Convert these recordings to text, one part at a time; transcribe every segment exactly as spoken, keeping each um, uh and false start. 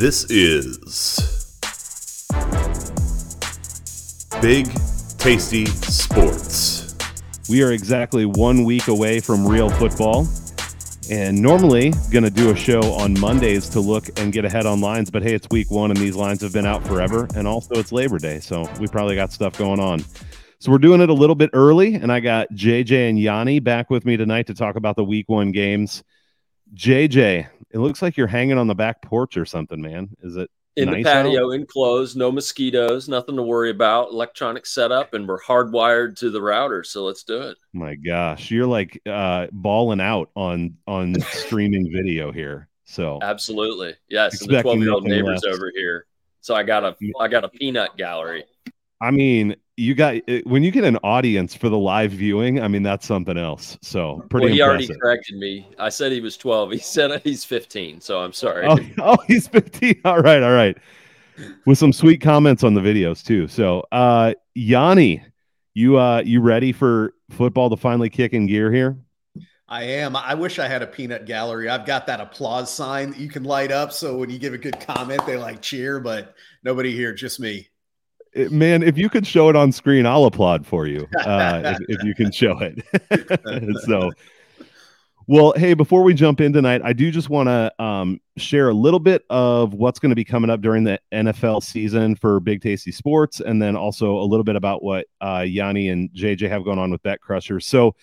This is Big Tasty Sports. We are exactly one week away from real football. And normally going to do a show on Mondays to look and get ahead on lines. But hey, it's week one and these lines have been out forever. And also it's Labor Day, so we probably got stuff going on. So we're doing it a little bit early. And I got J J and Yanni back with me tonight to talk about the week one games. J J, it looks like you're hanging on the back porch or something, man. Is it in nice the patio, out? Enclosed, no mosquitoes, nothing to worry about, electronic setup, and we're hardwired to the router, so let's do it. My gosh, you're like uh, balling out on on streaming video here. So absolutely, yes. And the twelve-year-old neighbors left over here. So I got a I got a peanut gallery. I mean, you got when you get an audience for the live viewing, I mean, that's something else. So pretty well, he impressive. Already corrected me. I said he was twelve. He said he's fifteen. So I'm sorry. Oh, oh, he's fifteen. All right. All right. With some sweet comments on the videos, too. So, uh, Yanni, you uh, you ready for football to finally kick in gear here? I am. I wish I had a peanut gallery. I've got that applause sign that you can light up. So when you give a good comment, they like cheer, but nobody here, just me. Man, if you could show it on screen, I'll applaud for you uh, if, if you can show it. So, well, hey, before we jump in tonight, I do just want to um, share a little bit of what's going to be coming up during the N F L season for Big Tasty Sports, and then also a little bit about what uh, Yanni and J J have going on with Bet Crushers. So,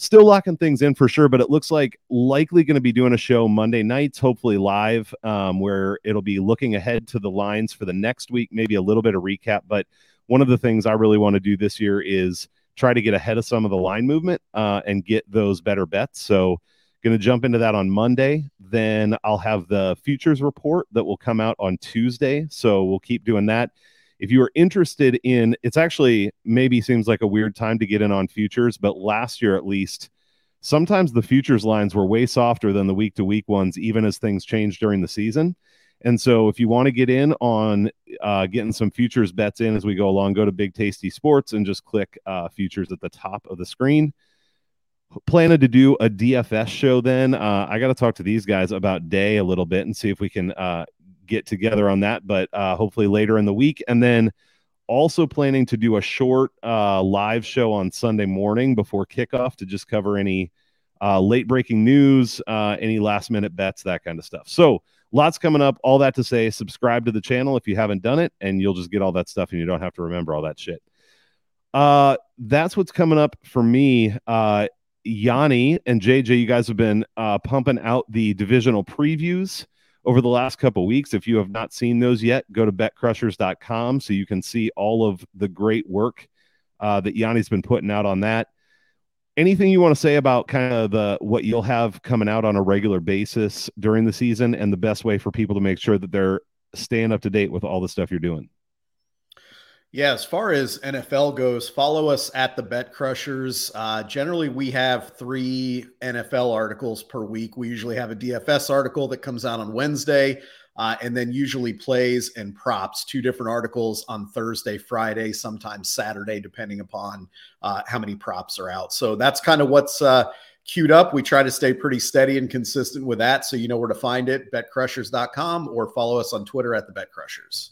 still locking things in for sure, but it looks like likely going to be doing a show Monday nights, hopefully live, um, where it'll be looking ahead to the lines for the next week, maybe a little bit of recap. But one of the things I really want to do this year is try to get ahead of some of the line movement uh, and get those better bets. So going to jump into that on Monday. Then I'll have the futures report that will come out on Tuesday. So we'll keep doing that. If you are interested in, it's actually maybe seems like a weird time to get in on futures, but last year at least, sometimes the futures lines were way softer than the week-to-week ones, even as things change during the season. And so if you want to get in on uh, getting some futures bets in as we go along, go to Big Tasty Sports and just click uh, futures at the top of the screen. Planning to do a D F S show then. Uh, I got to talk to these guys about Day a little bit and see if we can uh, get together on that, but uh, hopefully later in the week. And then also planning to do a short uh, live show on Sunday morning before kickoff to just cover any uh, late-breaking news, uh, any last-minute bets, that kind of stuff. So lots coming up. All that to say, subscribe to the channel if you haven't done it, and you'll just get all that stuff, and you don't have to remember all that shit. Uh, that's what's coming up for me. Uh, Yanni and J J, you guys have been uh, pumping out the divisional previews over the last couple of weeks. If you have not seen those yet, go to bet crushers dot com so you can see all of the great work uh, that Yanni's been putting out on that. Anything you want to say about kind of the what you'll have coming out on a regular basis during the season and the best way for people to make sure that they're staying up to date with all the stuff you're doing? Yeah, as far as N F L goes, follow us at the Bet Crushers. Uh, generally, we have three N F L articles per week. We usually have a D F S article that comes out on Wednesday, uh, and then usually plays and props, two different articles on Thursday, Friday, sometimes Saturday, depending upon uh, how many props are out. So that's kind of what's uh, queued up. We try to stay pretty steady and consistent with that, so you know where to find it, bet crushers dot com, or follow us on Twitter at the Bet Crushers.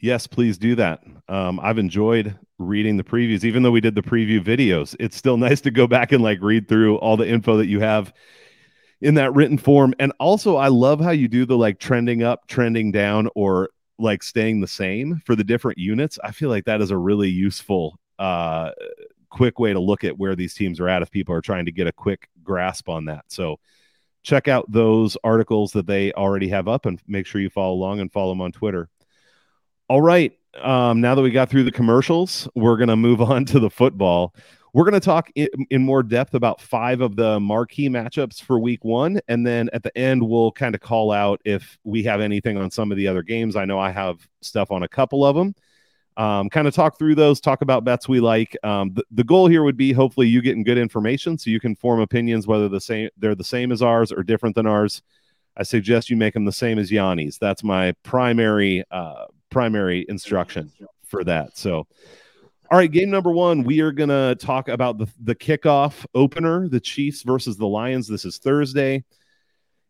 Yes, please do that. Um, I've enjoyed reading the previews, even though we did the preview videos. It's still nice to go back and like read through all the info that you have in that written form. And also, I love how you do the like trending up, trending down, or like staying the same for the different units. I feel like that is a really useful, uh, quick way to look at where these teams are at if people are trying to get a quick grasp on that. So check out those articles that they already have up and make sure you follow along and follow them on Twitter. All right, um, now that we got through the commercials, we're going to move on to the football. We're going to talk in, in more depth about five of the marquee matchups for week one, and then at the end, we'll kind of call out if we have anything on some of the other games. I know I have stuff on a couple of them. Um, kind of talk through those, talk about bets we like. Um, the, the goal here would be hopefully you getting good information so you can form opinions whether the same they're the same as ours or different than ours. I suggest you make them the same as Yanni's. That's my primary uh primary instruction for that. So, all right, game number one, we are going to talk about the, the kickoff opener, the Chiefs versus the Lions. This is Thursday.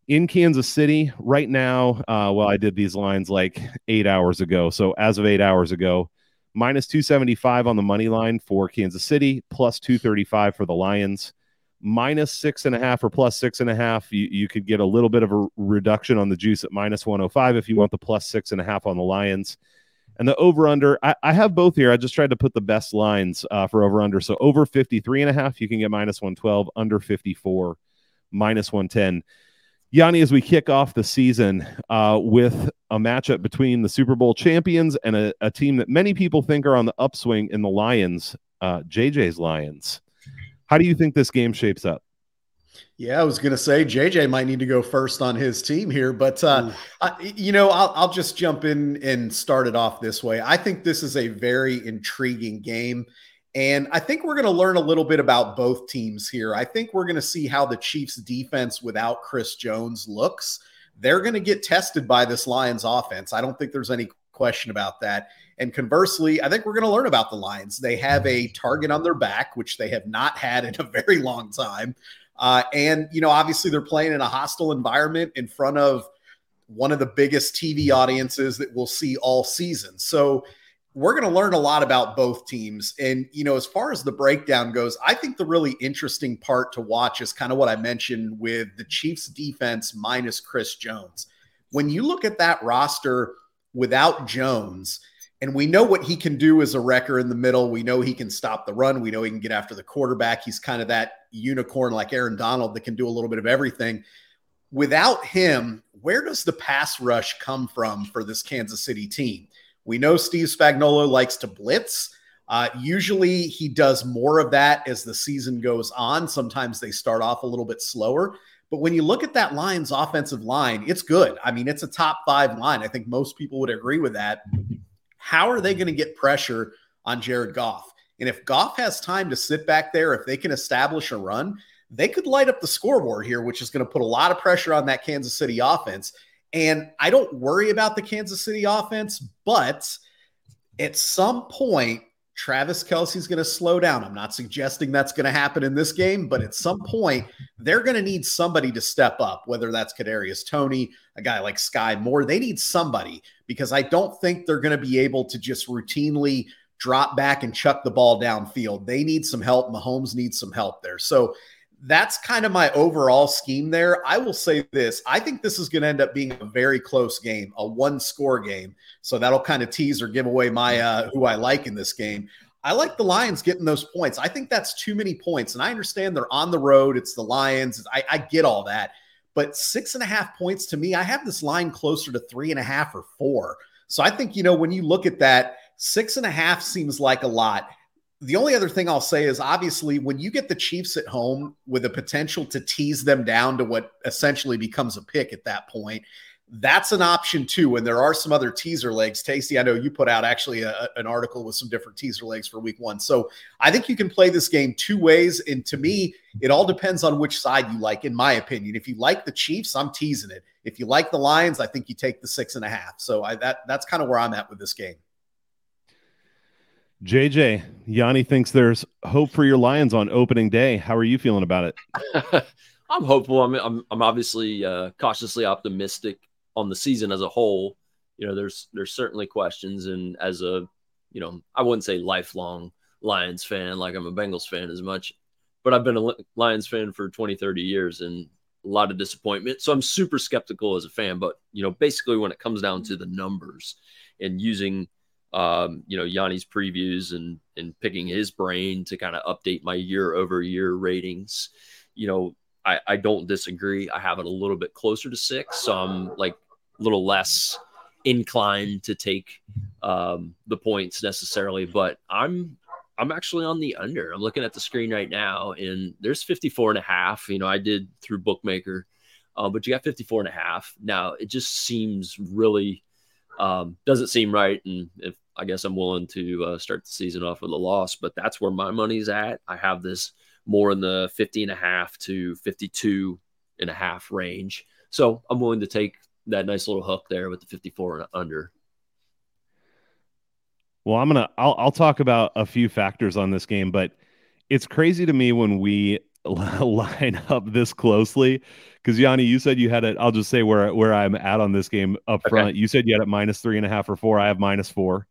in Kansas City right now. Uh, well, I did these lines like eight hours ago. So as of eight hours ago, minus two seventy-five on the money line for Kansas City, plus two thirty-five for the Lions, minus six and a half or plus six and a half. You, you could get a little bit of a reduction on the juice at minus one oh five if you want the plus six and a half on the Lions. And the over-under, I, I have both here. I just tried to put the best lines uh, for over-under. So over fifty-three and a half, you can get minus one twelve, under fifty-four, minus one ten. Yanni, as we kick off the season uh, with a matchup between the Super Bowl champions and a, a team that many people think are on the upswing in the Lions, uh, J J's Lions, how do you think this game shapes up? Yeah, I was going to say J J might need to go first on his team here, but, uh, I, you know, I'll, I'll just jump in and start it off this way. I think this is a very intriguing game, and I think we're going to learn a little bit about both teams here. I think we're going to see how the Chiefs defense without Chris Jones looks. They're going to get tested by this Lions offense. I don't think there's any question about that. And conversely, I think we're going to learn about the Lions. They have a target on their back, which they have not had in a very long time. Uh, and, you know, obviously they're playing in a hostile environment in front of one of the biggest T V audiences that we'll see all season. So we're going to learn a lot about both teams. And, you know, as far as the breakdown goes, I think the really interesting part to watch is kind of what I mentioned with the Chiefs defense minus Chris Jones. When you look at that roster without Jones, and we know what he can do as a wrecker in the middle. We know he can stop the run. We know he can get after the quarterback. He's kind of that unicorn like Aaron Donald that can do a little bit of everything. Without him, where does the pass rush come from for this Kansas City team? We know Steve Spagnuolo likes to blitz. Uh, usually he does more of that as the season goes on. Sometimes they start off a little bit slower. But when you look at that Lions offensive line, it's good. I mean, it's a top five line. I think most people would agree with that. How are they going to get pressure on Jared Goff? And if Goff has time to sit back there, if they can establish a run, they could light up the scoreboard here, which is going to put a lot of pressure on that Kansas City offense. And I don't worry about the Kansas City offense, but at some point, Travis Kelce's going to slow down. I'm not suggesting that's going to happen in this game, but at some point, they're going to need somebody to step up, whether that's Kadarius Toney, a guy like Sky Moore. They need somebody because I don't think they're going to be able to just routinely drop back and chuck the ball downfield. They need some help. Mahomes needs some help there. So that's kind of my overall scheme there. I will say this. I think this is going to end up being a very close game, a one-score game. So that'll kind of tease or give away my uh, who I like in this game. I like the Lions getting those points. I think that's too many points. And I understand they're on the road. It's the Lions. I, I get all that. But six and a half points to me, I have this line closer to three and a half or four. So I think, you know, when you look at that, six and a half seems like a lot. The only other thing I'll say is obviously when you get the Chiefs at home with a potential to tease them down to what essentially becomes a pick at that point, that's an option too. And there are some other teaser legs. Tasty, I know you put out actually a, an article with some different teaser legs for week one. So I think you can play this game two ways. And to me, it all depends on which side you like, in my opinion. If you like the Chiefs, I'm teasing it. If you like the Lions, I think you take the six and a half. So I, that that's kind of where I'm at with this game. J J, Yanni thinks there's hope for your Lions on opening day. How are you feeling about it? I'm hopeful. I'm I'm, I'm obviously uh, cautiously optimistic on the season as a whole. You know, there's there's certainly questions, and as a, you know, I wouldn't say lifelong Lions fan like I'm a Bengals fan as much, but I've been a Lions fan for twenty, thirty years and a lot of disappointment. So I'm super skeptical as a fan, but, you know, basically when it comes down to the numbers and using – Um, you know, Yanni's previews and and picking his brain to kind of update my year over year ratings. You know, I, I don't disagree. I have it a little bit closer to six. So I'm like a little less inclined to take um, the points necessarily, but I'm, I'm actually on the under. I'm looking at the screen right now and there's fifty-four and a half, you know, I did through Bookmaker, uh, but you got fifty-four and a half. Now it just seems really, um, doesn't seem right. And if, I guess I'm willing to uh, start the season off with a loss, but that's where my money's at. I have this more in the fifty and a half to fifty-two and a half range. So I'm willing to take that nice little hook there with the fifty-four and under. Well, I'm going to, I'll, I'll talk about a few factors on this game, but it's crazy to me when we line up this closely, because Yanni, you said you had it. I'll just say where where I'm at on this game up front. Okay. You said you had it minus three and a half or four. I have minus four.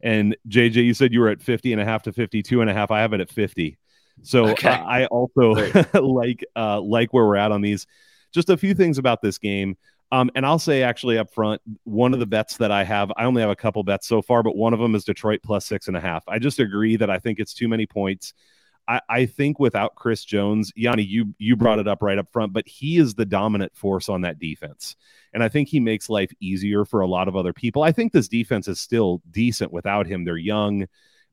And J J, you said you were at fifty and a half to fifty-two and a half. I have it at fifty. So okay. I, I also like uh, like where we're at on these. Just a few things about this game. Um, and I'll say actually up front, one of the bets that I have, I only have a couple bets so far, but one of them is Detroit plus six and a half. I just agree that I think it's too many points. I, I think without Chris Jones, Yanni, you you brought it up right up front, but he is the dominant force on that defense. And I think he makes life easier for a lot of other people. I think this defense is still decent without him. They're young.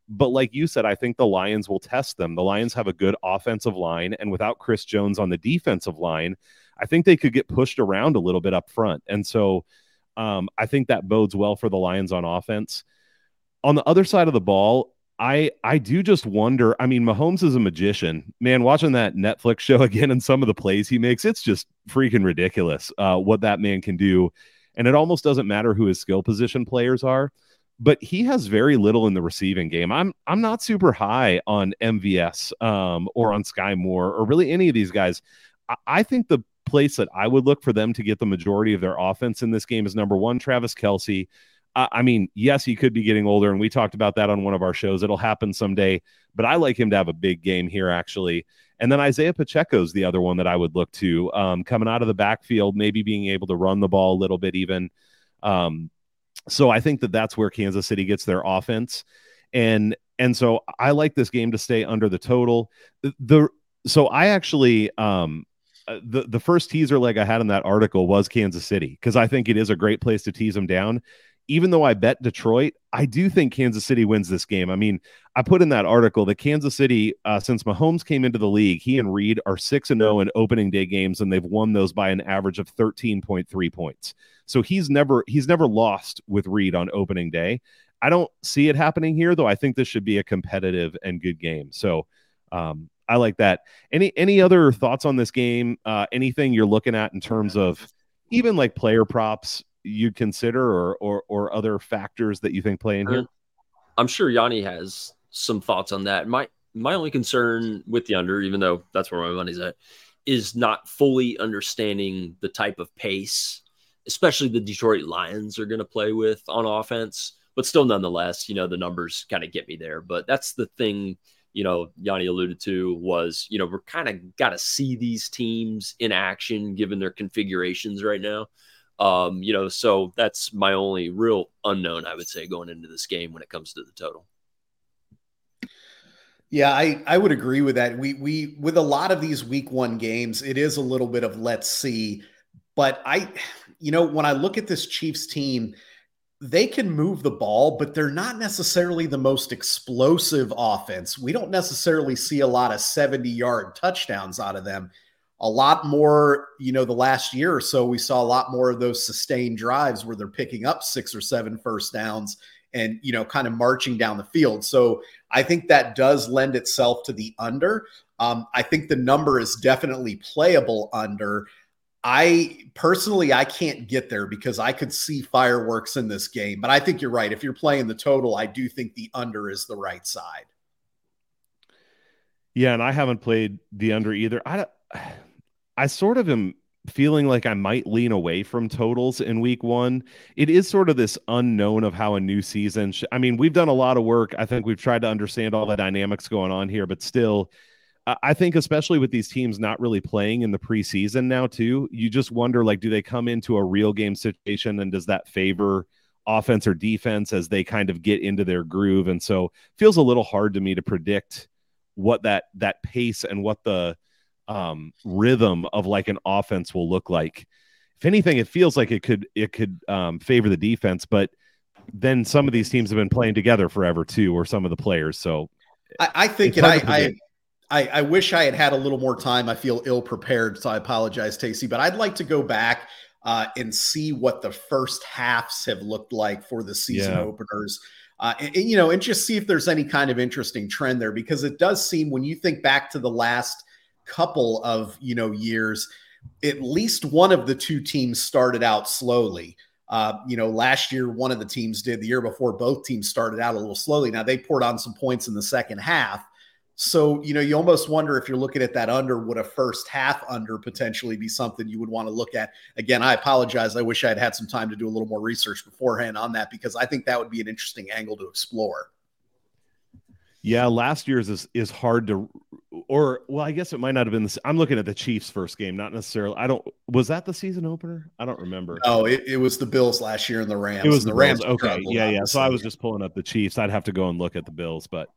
But like you said, I think the Lions will test them. The Lions have a good offensive line. And without Chris Jones on the defensive line, I think they could get pushed around a little bit up front. And so um, I think that bodes well for the Lions on offense. On the other side of the ball, I I do just wonder. I mean, Mahomes is a magician. Man, watching that Netflix show again and some of the plays he makes, it's just freaking ridiculous uh, what that man can do. And it almost doesn't matter who his skill position players are, but he has very little in the receiving game. I'm I'm not super high on M V S um, or on Sky Moore or really any of these guys. I, I think the place that I would look for them to get the majority of their offense in this game is number one, Travis Kelce. Uh, I mean, yes, he could be getting older, and we talked about that on one of our shows. It'll happen someday, but I like him to have a big game here, actually. And then Isaiah Pacheco's the other one that I would look to um, coming out of the backfield, maybe being able to run the ball a little bit even. Um, so I think that that's where Kansas City gets their offense. And, and so I like this game to stay under the total. The, so I actually, um, Uh, the the first teaser leg I had in that article was Kansas City, because I think it is a great place to tease them down. Even though I bet Detroit, I do think Kansas City wins this game. I mean, I put in that article that Kansas City, uh, since Mahomes came into the league, he and Reed are six and oh in opening day games, and they've won those by an average of thirteen point three points. So he's never he's never lost with Reed on opening day. I don't see it happening here, though. I think this should be a competitive and good game. So, um I like that. Any any other thoughts on this game? Uh, anything you're looking at in terms of even like player props you'd consider, or or or other factors that you think play in here? I'm sure Yanni has some thoughts on that. My my only concern with the under, even though that's where my money's at, is not fully understanding the type of pace, especially the Detroit Lions are going to play with on offense. But still, nonetheless, you know, the numbers kind of get me there. But that's the thing. You know, Yanni alluded to was, you know, we're kind of got to see these teams in action given their configurations right now. Um, you know, so that's my only real unknown, I would say, going into this game when it comes to the total. Yeah, I, I would agree with that. We, we, with a lot of these week one games, it is a little bit of let's see. But I, you know, when I look at this Chiefs team, they can move the ball, but they're not necessarily the most explosive offense. We don't necessarily see a lot of seventy-yard touchdowns out of them. A lot more, you know, the last year or so, we saw a lot more of those sustained drives where they're picking up six or seven first downs and, you know, kind of marching down the field. So I think that does lend itself to the under. Um, I think the number is definitely playable under. I personally, I can't get there because I could see fireworks in this game, but I think you're right. If you're playing the total, I do think the under is the right side. Yeah. And I haven't played the under either. I, I sort of am feeling like I might lean away from totals in week one. It is sort of this unknown of how a new season. Sh- I mean, we've done a lot of work. I think we've tried to understand all the dynamics going on here, but still, I think especially with these teams not really playing in the preseason now too, you just wonder, like, do they come into a real game situation, and does that favor offense or defense as they kind of get into their groove? And so it feels a little hard to me to predict what that, that pace and what the um, rhythm of like an offense will look like. If anything, it feels like it could, it could um, favor the defense, but then some of these teams have been playing together forever too, or some of the players. So I, I think, and I, I, I, I wish I had had a little more time. I feel ill-prepared, so I apologize, Tacey. But I'd like to go back uh, and see what the first halves have looked like for the season yeah. openers, uh, and, and you know, and just see if there's any kind of interesting trend there, because it does seem when you think back to the last couple of you know years, at least one of the two teams started out slowly. Uh, you know, last year one of the teams did. The year before, both teams started out a little slowly. Now they poured on some points in the second half. So, you know, you almost wonder if you're looking at that under, would a first half under potentially be something you would want to look at? Again, I apologize. I wish I had had some time to do a little more research beforehand on that, because I think that would be an interesting angle to explore. Yeah, last year's is, is hard to, or, well, I guess it might not have been this. I'm looking at the Chiefs' first game, not necessarily. I don't, was that the season opener? I don't remember. Oh, it, it was the Bills last year and the Rams. It was the, the Rams. Rams. Okay. Yeah, yeah. So I was just pulling up the Chiefs. I'd have to go and look at the Bills, but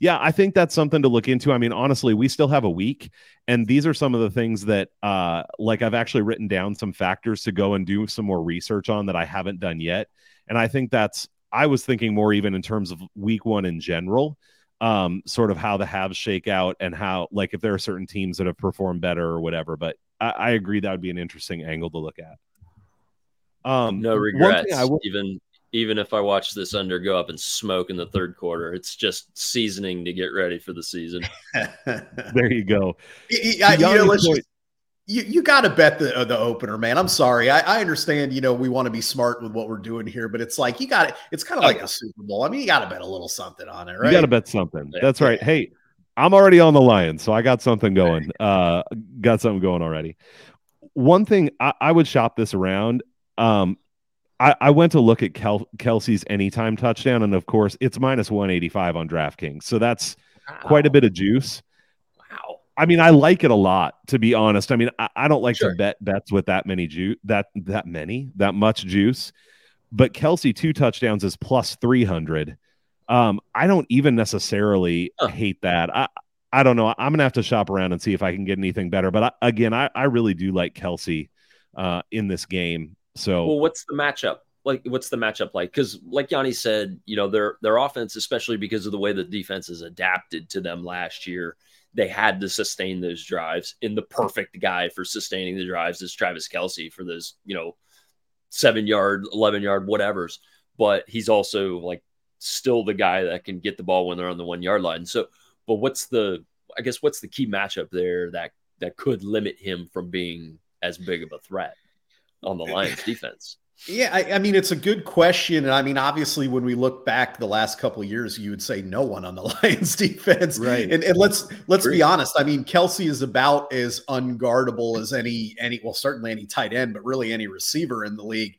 yeah, I think that's something to look into. I mean, honestly, we still have a week, and these are some of the things that, uh, like, I've actually written down some factors to go and do some more research on that I haven't done yet. And I think that's, I was thinking more even in terms of week one in general. Um, sort of how the halves shake out and how, like, if there are certain teams that have performed better or whatever, but I, I agree that would be an interesting angle to look at. Um, no regrets, w- even even if I watch this under go up and smoke in the third quarter, it's just seasoning to get ready for the season. There you go. I, I, you know, let's just, you you got to bet the uh, the opener, man. I'm sorry, I, I understand. You know, we want to be smart with what we're doing here, but it's like you got it. It's kind of like a Super Bowl. I mean, you got to bet a little something on it, right? You got to bet something. That's right. Hey, I'm already on the Lions, so I got something going. Uh, got something going already. One thing I, I would shop this around. Um, I, I went to look at Kel, Kelsey's anytime touchdown, and of course, it's minus one eighty-five on DraftKings, so that's wow. Quite a bit of juice. I mean, I like it a lot, to be honest. I mean, I, I don't like sure. to bet bets with that many ju- that that many that much juice. But Kelce two touchdowns is plus three hundred. Um, I don't even necessarily huh. hate that. I I don't know. I'm gonna have to shop around and see if I can get anything better. But I, again, I, I really do like Kelce uh, in this game. So, well, what's the matchup? Like, what's the matchup like? Because, like Yanni said, you know, their their offense, especially because of the way the defense has adapted to them last year, they had to sustain those drives, and the perfect guy for sustaining the drives is Travis Kelce for those, you know, seven yard, eleven yard, whatever's, but he's also like still the guy that can get the ball when they're on the one yard line. So, but what's the, I guess, what's the key matchup there that, that could limit him from being as big of a threat on the Lions defense? Yeah, I, I mean, it's a good question. And I mean, obviously, when we look back the last couple of years, you would say no one on the Lions defense. Right. And, and let's let's be honest. I mean, Kelce is about as unguardable as any any well, certainly any tight end, but really any receiver in the league.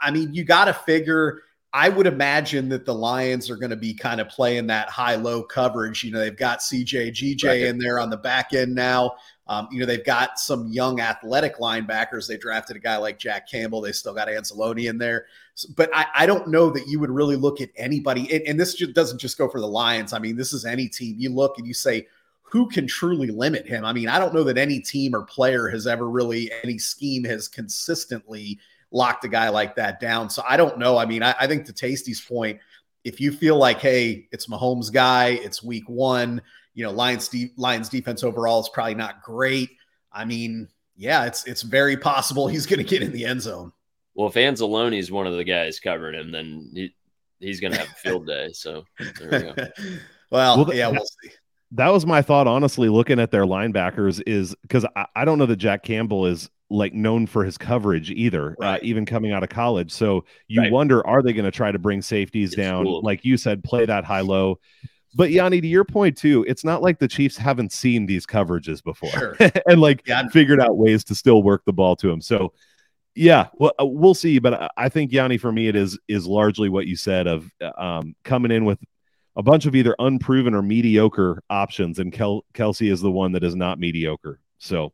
I mean, you got to figure, I would imagine that the Lions are going to be kind of playing that high-low coverage. You know, they've got C J G J right. in there on the back end now. Um, you know, they've got some young athletic linebackers. They drafted a guy like Jack Campbell. They still got Anzalone in there. So, but I, I don't know that you would really look at anybody. And, and this just doesn't just go for the Lions. I mean, this is any team. You look and you say, who can truly limit him? I mean, I don't know that any team or player has ever really, any scheme has consistently locked a guy like that down. So I don't know. I mean, I, I think to Tasty's point, if you feel like, hey, it's Mahomes' guy, it's week one, you know, Lions, de- Lions defense overall is probably not great. I mean, yeah, it's it's very possible he's going to get in the end zone. Well, if Anzalone is one of the guys covering him, then he, he's going to have a field day. So there we go. well, well, yeah, that, we'll see. That was my thought, honestly, looking at their linebackers, is because I, I don't know that Jack Campbell is like known for his coverage either, right. uh, even coming out of college. So you right. wonder, are they going to try to bring safeties it's down? Cool. Like you said, play that high-low. But Yanni, to your point too, it's not like the Chiefs haven't seen these coverages before sure. and like yeah. figured out ways to still work the ball to him. So yeah, well, we'll see. But I think Yanni, for me, it is, is largely what you said of um, coming in with a bunch of either unproven or mediocre options. And Kel- Kelce is the one that is not mediocre. So,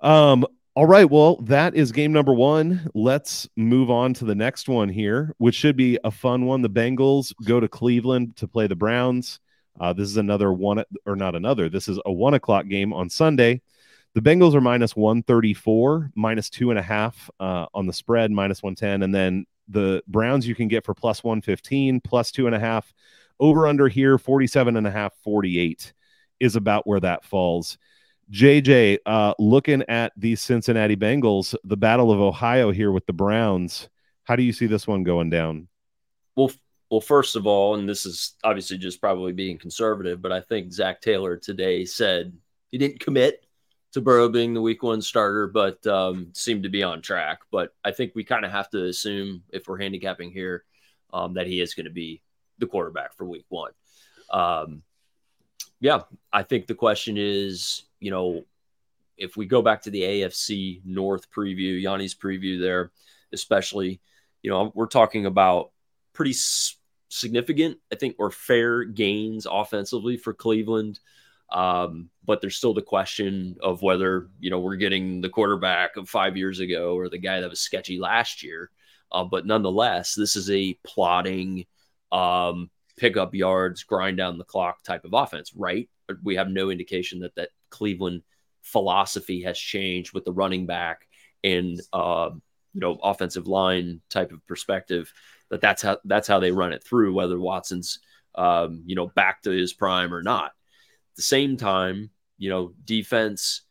Um, all right, well, that is game number one. Let's move on to the next one here, which should be a fun one. The Bengals go to Cleveland to play the Browns. Uh, this is another one, or not another, this is a one o'clock game on Sunday. The Bengals are minus one thirty-four, minus two and a half uh, on the spread, minus one ten. And then the Browns you can get for plus one fifteen, plus two and a half. Over under here, forty-seven and a half, forty-eight is about where that falls. J J, uh, looking at the Cincinnati Bengals, the Battle of Ohio here with the Browns, how do you see this one going down? Well, well, first of all, and this is obviously just probably being conservative, but I think Zach Taylor today said he didn't commit to Burrow being the week one starter, but um, seemed to be on track. But I think we kind of have to assume, if we're handicapping here, um, that he is going to be the quarterback for week one. Um, yeah, I think the question is, you know, if we go back to the A F C North preview, Yanni's preview there, especially, you know, we're talking about pretty s- significant, I think, or fair gains offensively for Cleveland. Um, but there's still the question of whether, you know, we're getting the quarterback of five years ago or the guy that was sketchy last year. Uh, but nonetheless, this is a plotting, um, pick up yards, grind down the clock type of offense, right? We have no indication that that Cleveland philosophy has changed with the running back and, uh, you know, offensive line type of perspective, that that's how, that's how they run it through, whether Watson's, um, you know, back to his prime or not. At the same time, you know, defense,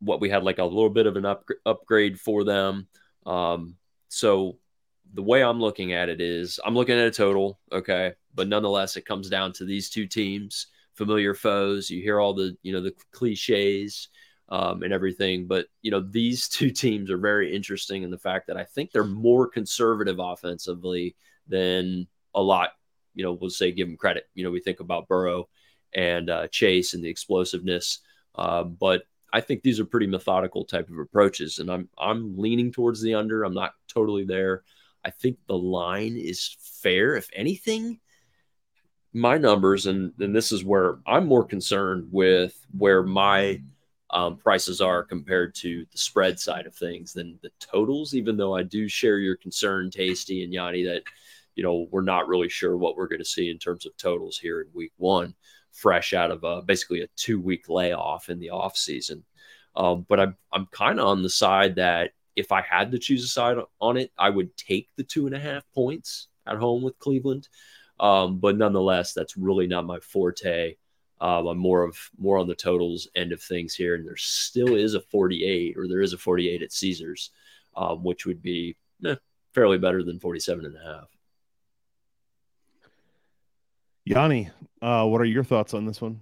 what we had like a little bit of an up, upgrade for them. Um, so the way I'm looking at it is I'm looking at a total. Okay. But nonetheless, it comes down to these two teams, familiar foes. You hear all the, you know, the cliches, um, and everything, but you know, these two teams are very interesting in the fact that I think they're more conservative offensively than a lot, you know, we'll say give them credit. You know, we think about Burrow and uh, Chase and the explosiveness. Uh, but I think these are pretty methodical type of approaches, and I'm, I'm leaning towards the under. I'm not totally there. I think the line is fair. If anything, my numbers, and, and this is where I'm more concerned with where my um, prices are compared to the spread side of things than the totals, even though I do share your concern, Tasty and Yanni, that, you know, we're not really sure what we're going to see in terms of totals here in week one, fresh out of a, basically a two-week layoff in the offseason. Um, but I'm, I'm kind of on the side that if I had to choose a side on it, I would take the two and a half points at home with Cleveland. Um, but nonetheless, that's really not my forte. Um, I'm more of more on the totals end of things here. And there still is a forty-eight, or there is a forty-eight at Caesars, um, which would be eh, fairly better than forty-seven and a half. Yanni, uh, what are your thoughts on this one?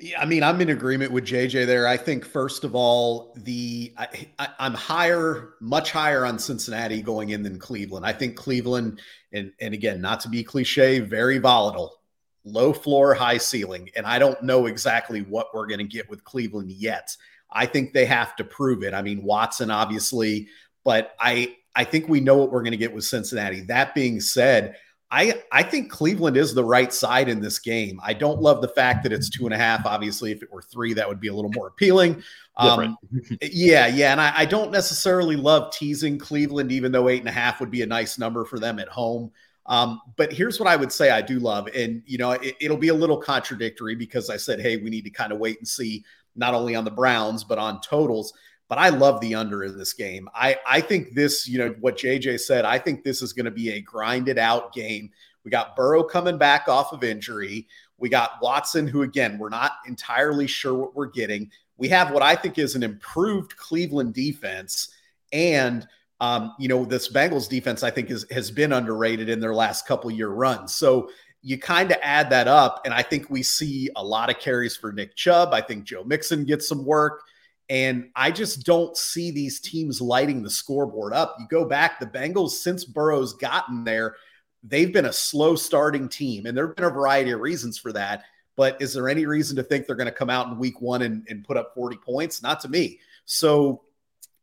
Yeah, I mean, I'm in agreement with J J there. I think, first of all, the I, I, I'm higher, much higher on Cincinnati going in than Cleveland. I think Cleveland, and, and again, not to be cliche, very volatile, low floor, high ceiling. And I don't know exactly what we're going to get with Cleveland yet. I think they have to prove it. I mean, Watson, obviously, but I, I think we know what we're going to get with Cincinnati. That being said, I, I think Cleveland is the right side in this game. I don't love the fact that it's two and a half. Obviously, if it were three, that would be a little more appealing. Um, yeah, yeah. And I, I don't necessarily love teasing Cleveland, even though eight and a half would be a nice number for them at home. Um, but here's what I would say I do love. And, you know, it, it'll be a little contradictory because I said, hey, we need to kind of wait and see not only on the Browns, but on totals. But I love the under in this game. I, I think this, you know, what J J said, I think this is going to be a grinded out game. We got Burrow coming back off of injury. We got Watson, who, again, we're not entirely sure what we're getting. We have what I think is an improved Cleveland defense. And, um, you know, this Bengals defense, I think, is, has been underrated in their last couple year runs. So you kind of add that up, and I think we see a lot of carries for Nick Chubb. I think Joe Mixon gets some work. And I just don't see these teams lighting the scoreboard up. You go back, the Bengals, since Burrow's gotten there, they've been a slow starting team. And there have been a variety of reasons for that. But is there any reason to think they're going to come out in week one and, and put up forty points? Not to me. So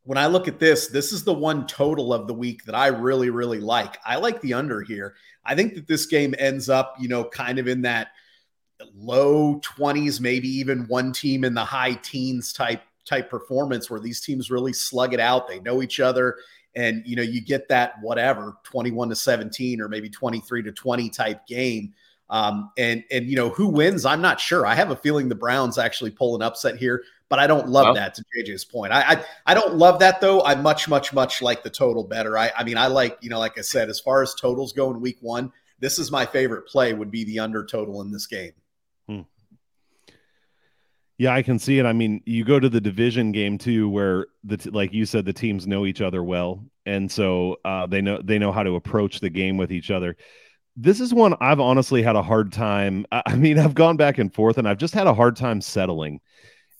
when I look at this, this is the one total of the week that I really, really like. I like the under here. I think that this game ends up, you know, kind of in that low twenties, maybe even one team in the high teens type type performance where these teams really slug it out. They know each other, and, you know, you get that, whatever, twenty-one to seventeen or maybe twenty-three to twenty type game. Um, and, and, you know, who wins? I'm not sure. I have a feeling the Browns actually pull an upset here, but I don't love well, that, to J J's point. I, I, I don't love that though. I much, much, much like the total better. I, I mean, I like, you know, like I said, as far as totals go in week one, this is my favorite play, would be the under total in this game. Hmm. Yeah, I can see it. I mean, you go to the division game too, where the t- like you said, the teams know each other well, and so uh, they know they know how to approach the game with each other. This is one I've honestly had a hard time. I, I mean, I've gone back and forth, and I've just had a hard time settling.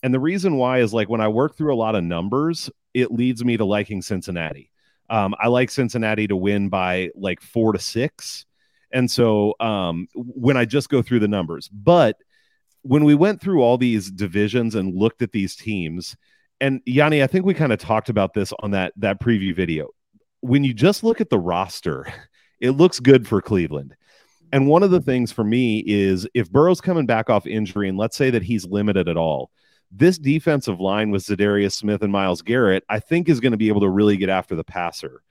And the reason why is, like, when I work through a lot of numbers, it leads me to liking Cincinnati. Um, I like Cincinnati to win by like four to six, and so um, when I just go through the numbers, but when we went through all these divisions and looked at these teams, and Yanni, I think we kind of talked about this on that, that preview video. When you just look at the roster, it looks good for Cleveland. And one of the things for me is if Burrow's coming back off injury, and let's say that he's limited at all, this defensive line with Zadarius Smith and Miles Garrett, I think, is going to be able to really get after the passer.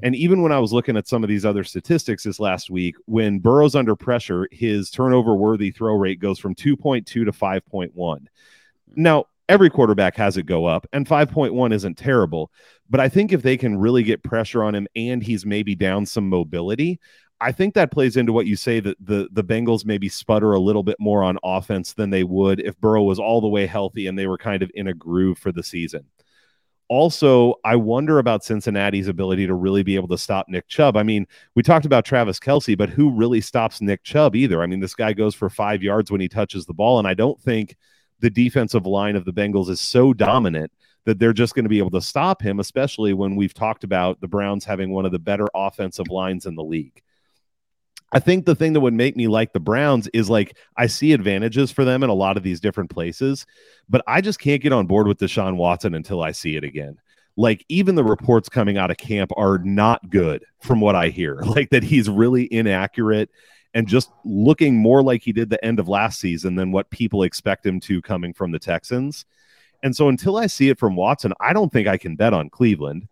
And even when I was looking at some of these other statistics this last week, when Burrow's under pressure, his turnover-worthy throw rate goes from two point two to five point one. Now, every quarterback has it go up, and five point one isn't terrible. But I think if they can really get pressure on him and he's maybe down some mobility, I think that plays into what you say, that the, the Bengals maybe sputter a little bit more on offense than they would if Burrow was all the way healthy and they were kind of in a groove for the season. Also, I wonder about Cincinnati's ability to really be able to stop Nick Chubb. I mean, we talked about Travis Kelce, but who really stops Nick Chubb either? I mean, this guy goes for five yards when he touches the ball, and I don't think the defensive line of the Bengals is so dominant that they're just going to be able to stop him, especially when we've talked about the Browns having one of the better offensive lines in the league. I think the thing that would make me like the Browns is, like, I see advantages for them in a lot of these different places, but I just can't get on board with Deshaun Watson until I see it again. Like, even the reports coming out of camp are not good from what I hear, like that he's really inaccurate and just looking more like he did the end of last season than what people expect him to coming from the Texans. And so until I see it from Watson, I don't think I can bet on Cleveland.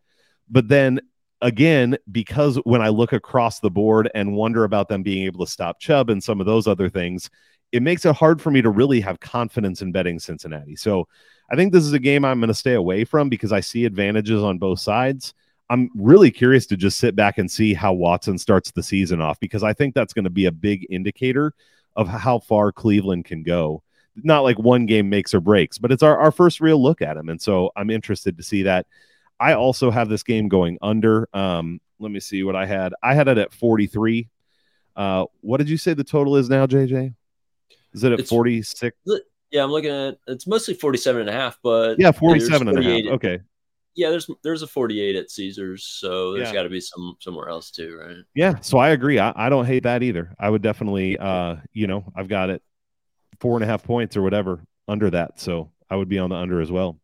But then again, because when I look across the board and wonder about them being able to stop Chubb and some of those other things, it makes it hard for me to really have confidence in betting Cincinnati. So I think this is a game I'm going to stay away from because I see advantages on both sides. I'm really curious to just sit back and see how Watson starts the season off, because I think that's going to be a big indicator of how far Cleveland can go. Not like one game makes or breaks, but it's our, our first real look at him. And so I'm interested to see that. I also have this game going under. Um, let me see what I had. I had it at forty-three. Uh, what did you say the total is now, J J? Is it at it's, forty-six? Yeah, I'm looking at it's mostly forty-seven and a half, but yeah, forty-seven and a half. Okay. Yeah, there's there's a forty-eight at Caesars, so there's yeah. got to be some somewhere else too, right? Yeah, so I agree. I, I don't hate that either. I would definitely, uh, you know, I've got it four and a half points or whatever under that, so I would be on the under as well.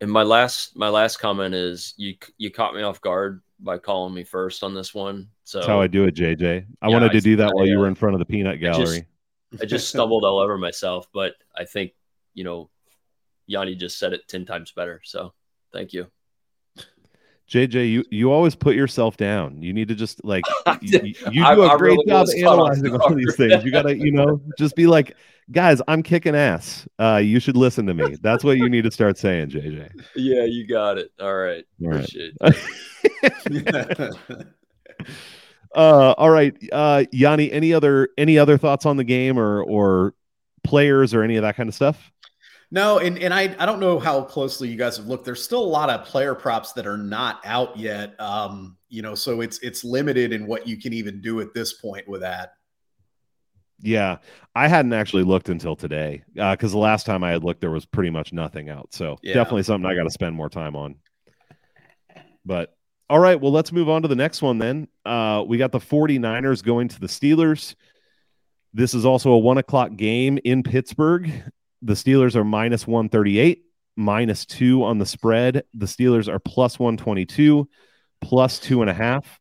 And my last my last comment is you you caught me off guard by calling me first on this one. So that's how I do it, J J. I yeah, wanted to I, do that I, while you were in front of the peanut gallery. I just, I just stumbled all over myself, but I think, you know, Yanni just said it ten times better. So thank you. J J, you, you always put yourself down. You need to just, like, you, you do I, a I great really job analyzing all these things. You got to, you know, just be like, guys, I'm kicking ass. Uh, you should listen to me. That's what you need to start saying, J J. Yeah, you got it. All right. All right. Appreciate it. uh, all right. Uh, Yanni, any other any other thoughts on the game or or players or any of that kind of stuff? No, and, and I, I don't know how closely you guys have looked. There's still a lot of player props that are not out yet, um, you know, so it's it's limited in what you can even do at this point with that. Yeah, I hadn't actually looked until today because uh, the last time I had looked, there was pretty much nothing out. So yeah. Definitely something I got to spend more time on. But all right, well, let's move on to the next one then. Uh, we got the forty-niners going to the Steelers. This is also a one o'clock game in Pittsburgh. The Steelers are minus one thirty-eight, minus two on the spread. The Steelers are plus one twenty-two, plus two and a half.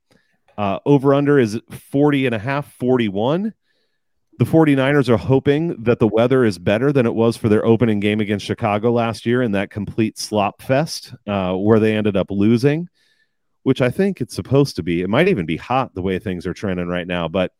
Uh, over under is forty and a half, forty-one. The forty-niners are hoping that the weather is better than it was for their opening game against Chicago last year in that complete slop fest uh, where they ended up losing, which I think it's supposed to be. It might even be hot the way things are trending right now, but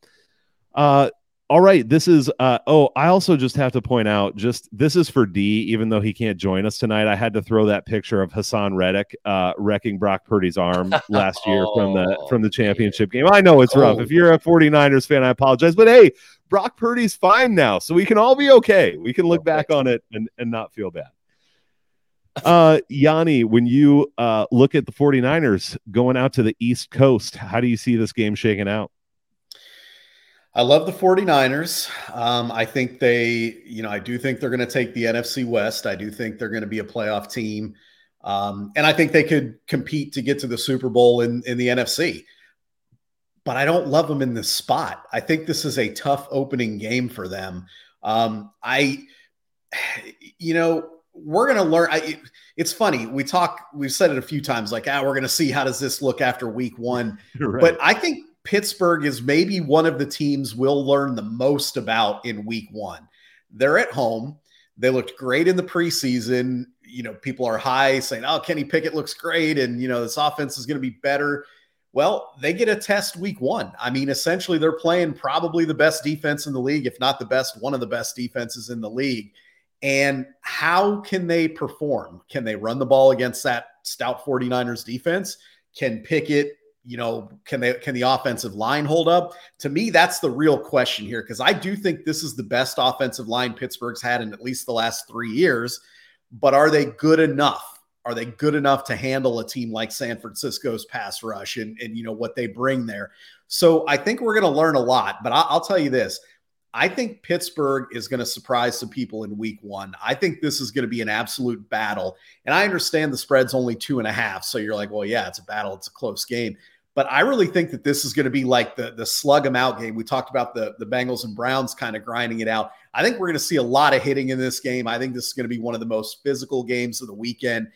uh all right, this is, uh, oh, I also just have to point out, just this is for D, even though he can't join us tonight. I had to throw that picture of Hassan Reddick uh, wrecking Brock Purdy's arm last oh, year from the from the championship man. game. I know it's oh. rough. If you're a forty-niners fan, I apologize. But hey, Brock Purdy's fine now, so we can all be okay. We can look back on it and, and not feel bad. Uh, Yanni, when you uh, look at the forty-niners going out to the East Coast, how do you see this game shaking out? I love the forty-niners. Um, I think they, you know, I do think they're going to take the N F C West. I do think they're going to be a playoff team. Um, and I think they could compete to get to the Super Bowl in, in the N F C. But I don't love them in this spot. I think this is a tough opening game for them. Um, I you know, we're going to learn. I, it, it's funny. We talk, we've said it a few times, like, ah, we're going to see how does this look after week one. Right. But I think Pittsburgh is maybe one of the teams we'll learn the most about in week one. They're at home. They looked great in the preseason. You know, people are high saying, oh, Kenny Pickett looks great. And, you know, this offense is going to be better. Well, they get a test week one. I mean, essentially they're playing probably the best defense in the league, if not the best, one of the best defenses in the league. And how can they perform? Can they run the ball against that stout 49ers defense? Can Pickett, you know, can they, can the offensive line hold up? To me, that's the real question here, because I do think this is the best offensive line Pittsburgh's had in at least the last three years. But are they good enough? Are they good enough to handle a team like San Francisco's pass rush and, and you know, what they bring there? So I think we're going to learn a lot, but I'll, I'll tell you this. I think Pittsburgh is going to surprise some people in week one. I think this is going to be an absolute battle. And I understand the spread's only two and a half. So you're like, well, yeah, it's a battle. It's a close game. But I really think that this is going to be like the, the slug them out game. We talked about the, the Bengals and Browns kind of grinding it out. I think we're going to see a lot of hitting in this game. I think this is going to be one of the most physical games of the weekend.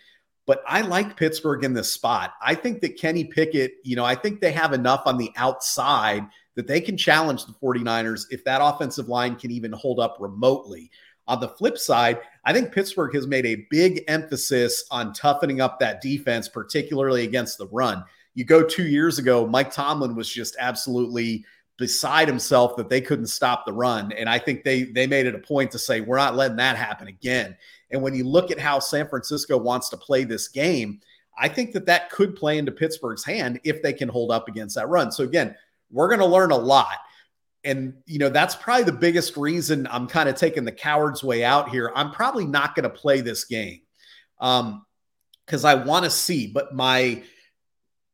But I like Pittsburgh in this spot. I think that Kenny Pickett, you know, I think they have enough on the outside that they can challenge the 49ers if that offensive line can even hold up remotely. On the flip side, I think Pittsburgh has made a big emphasis on toughening up that defense, particularly against the run. You go two years ago, Mike Tomlin was just absolutely beside himself that they couldn't stop the run. And I think they they made it a point to say, we're not letting that happen again. And when you look at how San Francisco wants to play this game, I think that that could play into Pittsburgh's hand if they can hold up against that run. So again, we're going to learn a lot. And, you know, that's probably the biggest reason I'm kind of taking the coward's way out here. I'm probably not going to play this game um, because I want to see. But my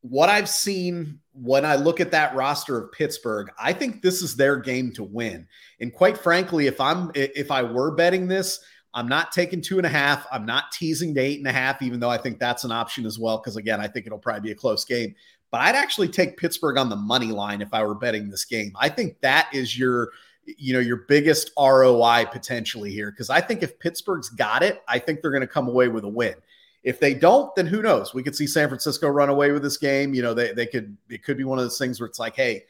what I've seen when I look at that roster of Pittsburgh, I think this is their game to win. And quite frankly, if I'm if I were betting this, I'm not taking two and a half. I'm not teasing to eight and a half, even though I think that's an option as well. Because, again, I think it'll probably be a close game. But I'd actually take Pittsburgh on the money line if I were betting this game. I think that is your, you know, your biggest R O I potentially here. Because I think if Pittsburgh's got it, I think they're going to come away with a win. If they don't, then who knows? We could see San Francisco run away with this game. You know, they they could it could be one of those things where it's like, hey,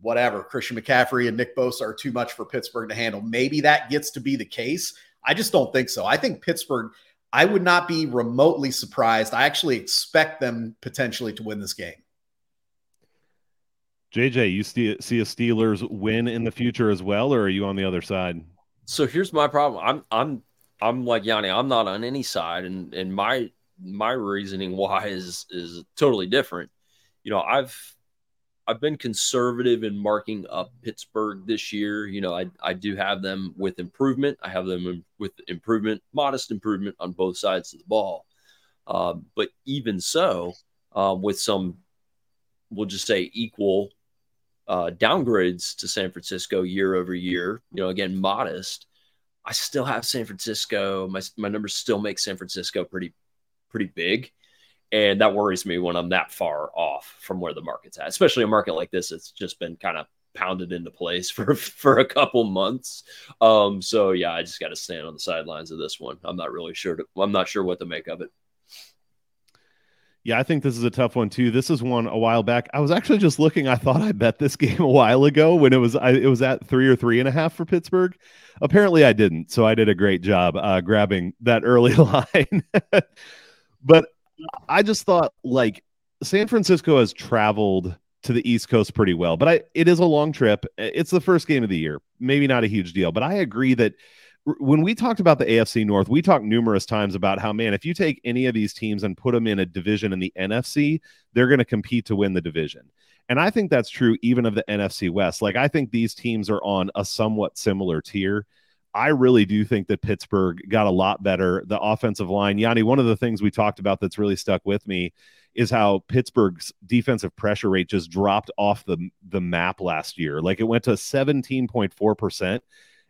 whatever. Christian McCaffrey and Nick Bosa are too much for Pittsburgh to handle. Maybe that gets to be the case. I just don't think so. I think Pittsburgh. I would not be remotely surprised. I actually expect them potentially to win this game. J J, you st- see a Steelers win in the future as well, or are you on the other side? So here's my problem. I'm I'm I'm like Yanni. I'm not on any side, and and my my reasoning why is is totally different. You know, I've I've been conservative in marking up Pittsburgh this year. You know, I I do have them with improvement. I have them in, with improvement, modest improvement on both sides of the ball. Uh, but even so, uh, with some, we'll just say equal. Uh, downgrades to San Francisco year over year, you know, again, modest. I still have San Francisco. My my numbers still make San Francisco pretty, pretty big. And that worries me when I'm that far off from where the market's at, especially a market like this. It's just been kind of pounded into place for, for a couple months. Um, so yeah, I just got to stand on the sidelines of this one. I'm not really sure. To, I'm not sure what to make of it. Yeah, I think this is a tough one too. This is one a while back. I was actually just looking. I thought I bet this game a while ago when it was I, it was at three or three and a half for Pittsburgh. Apparently, I didn't. So I did a great job uh, grabbing that early line. But I just thought, like, San Francisco has traveled to the East Coast pretty well. But I, it is a long trip. It's the first game of the year. Maybe not a huge deal. But I agree that when we talked about the A F C North, we talked numerous times about how, man, if you take any of these teams and put them in a division in the N F C, they're going to compete to win the division. And I think that's true even of the N F C West. Like, I think these teams are on a somewhat similar tier. I really do think that Pittsburgh got a lot better. The offensive line, Yanni, one of the things we talked about that's really stuck with me is how Pittsburgh's defensive pressure rate just dropped off the, the map last year. Like, it went to seventeen point four percent.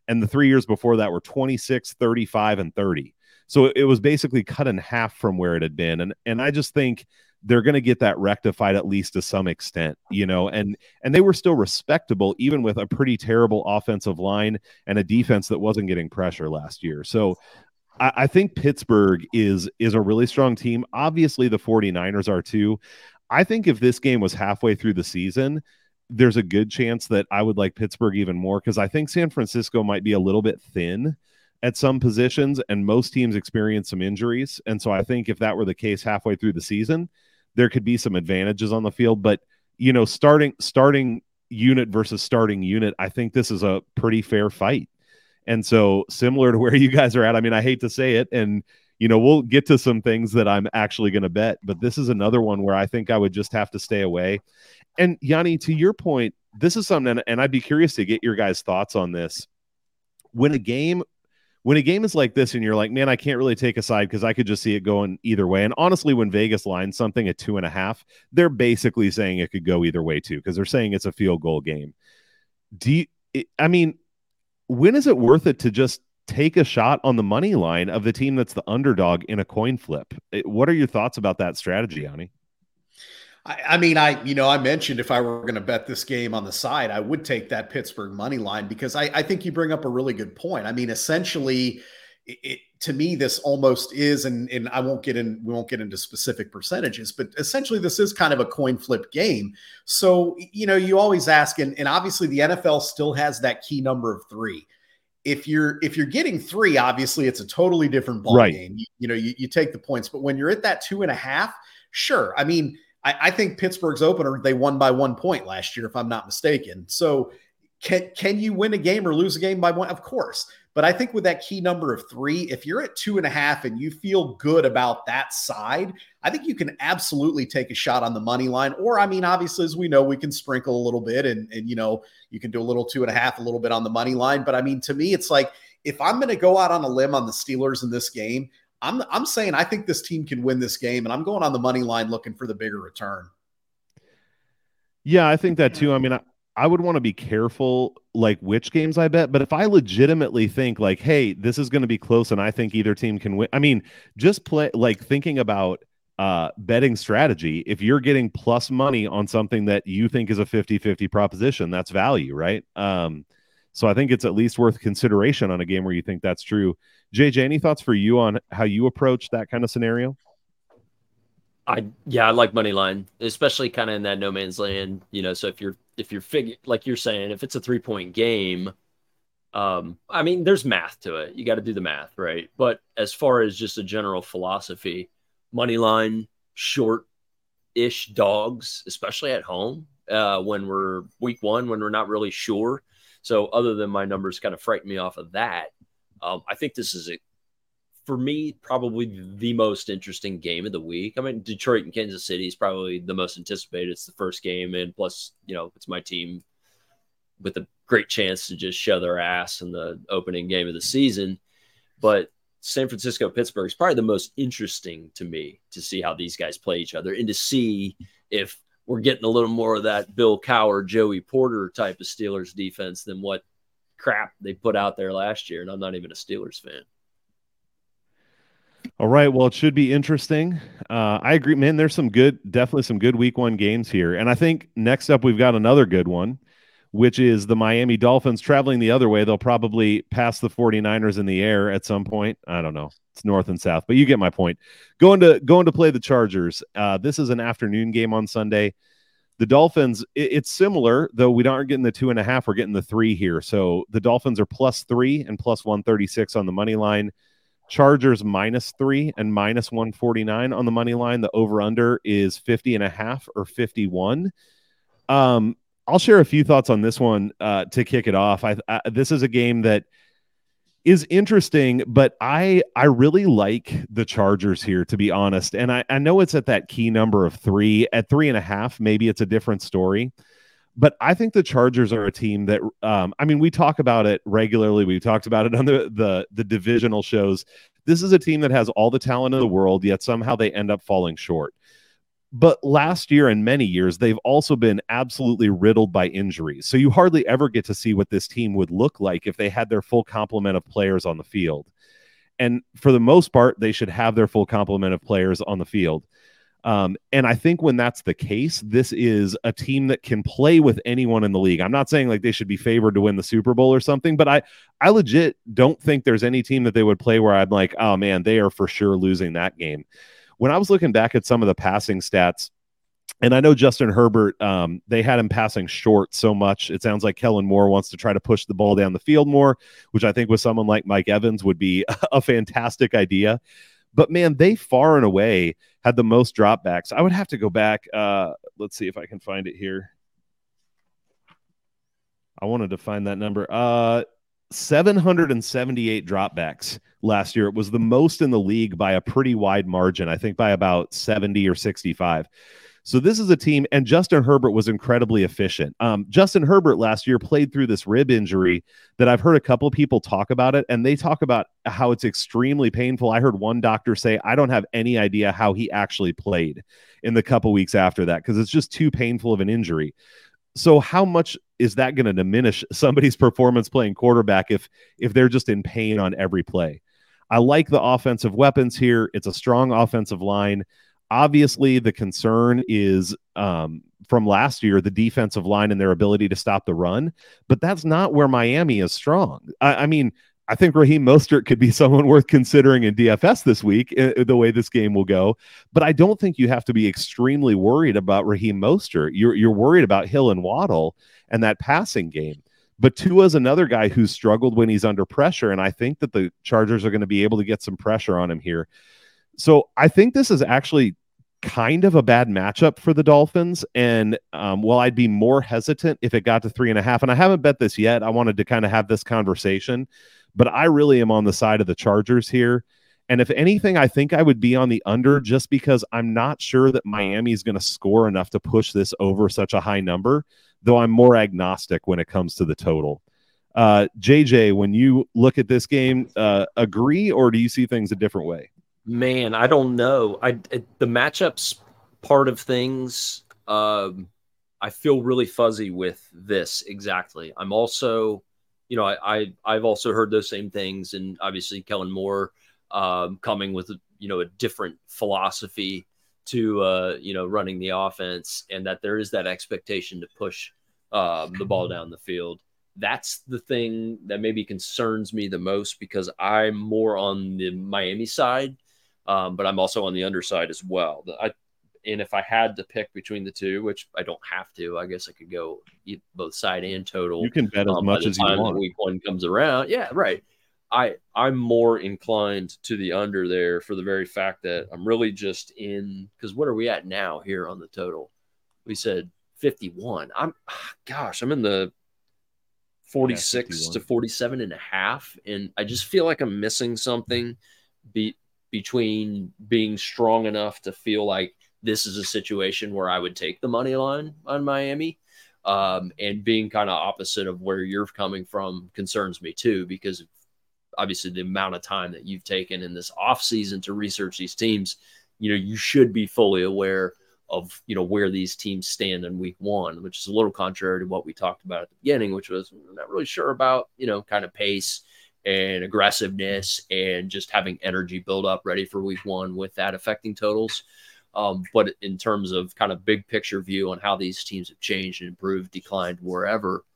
And the three years before that were twenty-six, thirty-five, and thirty. So it was basically cut in half from where it had been. And and I just think they're going to get that rectified at least to some extent, you know, and and they were still respectable, even with a pretty terrible offensive line and a defense that wasn't getting pressure last year. So I, I think Pittsburgh is is a really strong team. Obviously, the 49ers are too. I think if this game was halfway through the season, there's a good chance that I would like Pittsburgh even more, because I think San Francisco might be a little bit thin at some positions, and most teams experience some injuries. And so I think if that were the case halfway through the season, there could be some advantages on the field. But, you know, starting starting unit versus starting unit, I think this is a pretty fair fight. And so similar to where you guys are at, I mean, I hate to say it, and, you know, we'll get to some things that I'm actually going to bet, but this is another one where I think I would just have to stay away. And Yanni, to your point, this is something, and I'd be curious to get your guys' thoughts on this. When a game, when a game is like this and you're like, man, I can't really take a side because I could just see it going either way. And honestly, when Vegas lines something at two and a half, they're basically saying it could go either way too, because they're saying it's a field goal game. Do you, I mean, when is it worth it to just take a shot on the money line of the team that's the underdog in a coin flip? What are your thoughts about that strategy, Yanni? I, I mean, I, you know, I mentioned if I were going to bet this game on the side, I would take that Pittsburgh money line, because I, I think you bring up a really good point. I mean, essentially it, it to me, this almost is, and, and I won't get in, we won't get into specific percentages, but essentially this is kind of a coin flip game. So, you know, you always ask, and, and obviously the N F L still has that key number of three. If you're if you're getting three, obviously it's a totally different ball right. game. You, you know, you, you take the points, but when you're at that two and a half, sure. I mean, I, I think Pittsburgh's opener, they won by one point last year, if I'm not mistaken. So can can you win a game or lose a game by one? Of course. But I think with that key number of three, if you're at two and a half and you feel good about that side, I think you can absolutely take a shot on the money line. Or, I mean, obviously, as we know, we can sprinkle a little bit and, and you know, you can do a little two and a half, a little bit on the money line. But I mean, to me, it's like, if I'm going to go out on a limb on the Steelers in this game, I'm I'm saying I think this team can win this game, and I'm going on the money line looking for the bigger return. Yeah, I think that too. I mean, I I would want to be careful like which games I bet, but if I legitimately think like, hey, this is going to be close and I think either team can win. I mean, just play like thinking about uh, betting strategy. If you're getting plus money on something that you think is a fifty-fifty proposition, that's value, right? Um, so I think it's at least worth consideration on a game where you think that's true. J J, any thoughts for you on how you approach that kind of scenario? I yeah, I like money line, especially kind of in that no man's land, you know. So if you're if you're fig- like you're saying, if it's a three point game, um, I mean, there's math to it. You got to do the math, right? But as far as just a general philosophy, money line, short ish dogs, especially at home, uh, when we're week one, when we're not really sure. So other than my numbers kind of frighten me off of that, um, I think this is a for me, probably the most interesting game of the week. I mean, Detroit and Kansas City is probably the most anticipated. It's the first game, and plus, you know, it's my team with a great chance to just show their ass in the opening game of the season. But San Francisco, Pittsburgh is probably the most interesting to me to see how these guys play each other and to see if we're getting a little more of that Bill Cowher, Joey Porter type of Steelers defense than what crap they put out there last year. And I'm not even a Steelers fan. All right. Well, it should be interesting. Uh, I agree, man. There's some good, definitely some good week one games here. And I think next up, we've got another good one, which is the Miami Dolphins traveling the other way. They'll probably pass the 49ers in the air at some point. I don't know. It's north and south, but you get my point. Going to, going to play the Chargers. Uh, this is an afternoon game on Sunday. The Dolphins, it, it's similar, though we aren't getting the two and a half. We're getting the three here. So the Dolphins are plus three and plus one thirty-six on the money line. Chargers minus three and minus one forty-nine on the money line. The over under is fifty and a half or fifty-one. Um, I'll share a few thoughts on this one uh, to kick it off. I, I, this is a game that is interesting, but I, I really like the Chargers here, to be honest. And I, I know it's at that key number of three. At three and a half, maybe it's a different story. But I think the Chargers are a team that, um, I mean, we talk about it regularly. We've talked about it on the, the the divisional shows. This is a team that has all the talent in the world, yet somehow they end up falling short. But last year and many years, they've also been absolutely riddled by injuries. So you hardly ever get to see what this team would look like if they had their full complement of players on the field. And for the most part, they should have their full complement of players on the field. Um, and I think when that's the case, this is a team that can play with anyone in the league. I'm not saying like they should be favored to win the Super Bowl or something, but I, I legit don't think there's any team that they would play where I'm like, oh man, they are for sure losing that game. When I was looking back at some of the passing stats, and I know Justin Herbert, um, they had him passing short so much. It sounds like Kellen Moore wants to try to push the ball down the field more, which I think with someone like Mike Evans would be a fantastic idea. But man, they far and away had the most dropbacks. I would have to go back. Uh, let's see if I can find it here. I wanted to find that number. Uh, seven hundred seventy-eight dropbacks last year. It was the most in the league by a pretty wide margin. I think by about seventy or sixty-five. So this is a team, and Justin Herbert was incredibly efficient. Um, Justin Herbert last year played through this rib injury that I've heard a couple people talk about it, and they talk about how it's extremely painful. I heard one doctor say, I don't have any idea how he actually played in the couple weeks after that because it's just too painful of an injury. So how much is that going to diminish somebody's performance playing quarterback if if they're just in pain on every play? I like the offensive weapons here. It's a strong offensive line. Obviously, the concern is um, from last year, the defensive line and their ability to stop the run. But that's not where Miami is strong. I, I mean, I think Raheem Mostert could be someone worth considering in D F S this week, uh, the way this game will go. But I don't think you have to be extremely worried about Raheem Mostert. You're, you're worried about Hill and Waddle and that passing game. But Tua's another guy who's struggled when he's under pressure. And I think that the Chargers are going to be able to get some pressure on him here. So I think this is actually kind of a bad matchup for the Dolphins. And um, while I'd be more hesitant if it got to three and a half, and I haven't bet this yet, I wanted to kind of have this conversation, but I really am on the side of the Chargers here. And if anything, I think I would be on the under just because I'm not sure that Miami is going to score enough to push this over such a high number, though I'm more agnostic when it comes to the total. Uh, J J, when you look at this game, uh, agree, or do you see things a different way? Man, I don't know. I the matchups part of things, um, I feel really fuzzy with this exactly. I'm also, you know, I, I I've also heard those same things, and obviously Kellen Moore um, coming with you know a different philosophy to uh, you know running the offense, and that there is that expectation to push um, the ball down the field. That's the thing that maybe concerns me the most because I'm more on the Miami side. Um, but I'm also on the underside as well. I, and if I had to pick between the two, which I don't have to, I guess I could go both side and total. You can bet as um, much as you want. Week one comes around. Yeah, right. I, I'm more inclined to the under there for the very fact that I'm really just in – because what are we at now here on the total? We said fifty-one. I'm gosh, I'm in the forty-six yeah, to forty-seven and a half, and I just feel like I'm missing something Be, between being strong enough to feel like this is a situation where I would take the money line on Miami um, and being kind of opposite of where you're coming from concerns me too, because obviously the amount of time that you've taken in this offseason to research these teams, you know, you should be fully aware of, you know, where these teams stand in week one, which is a little contrary to what we talked about at the beginning, which was we're not really sure about, you know, kind of pace and aggressiveness and just having energy build up ready for week one with that affecting totals. Um, but in terms of kind of big picture view on how these teams have changed and improved, declined, wherever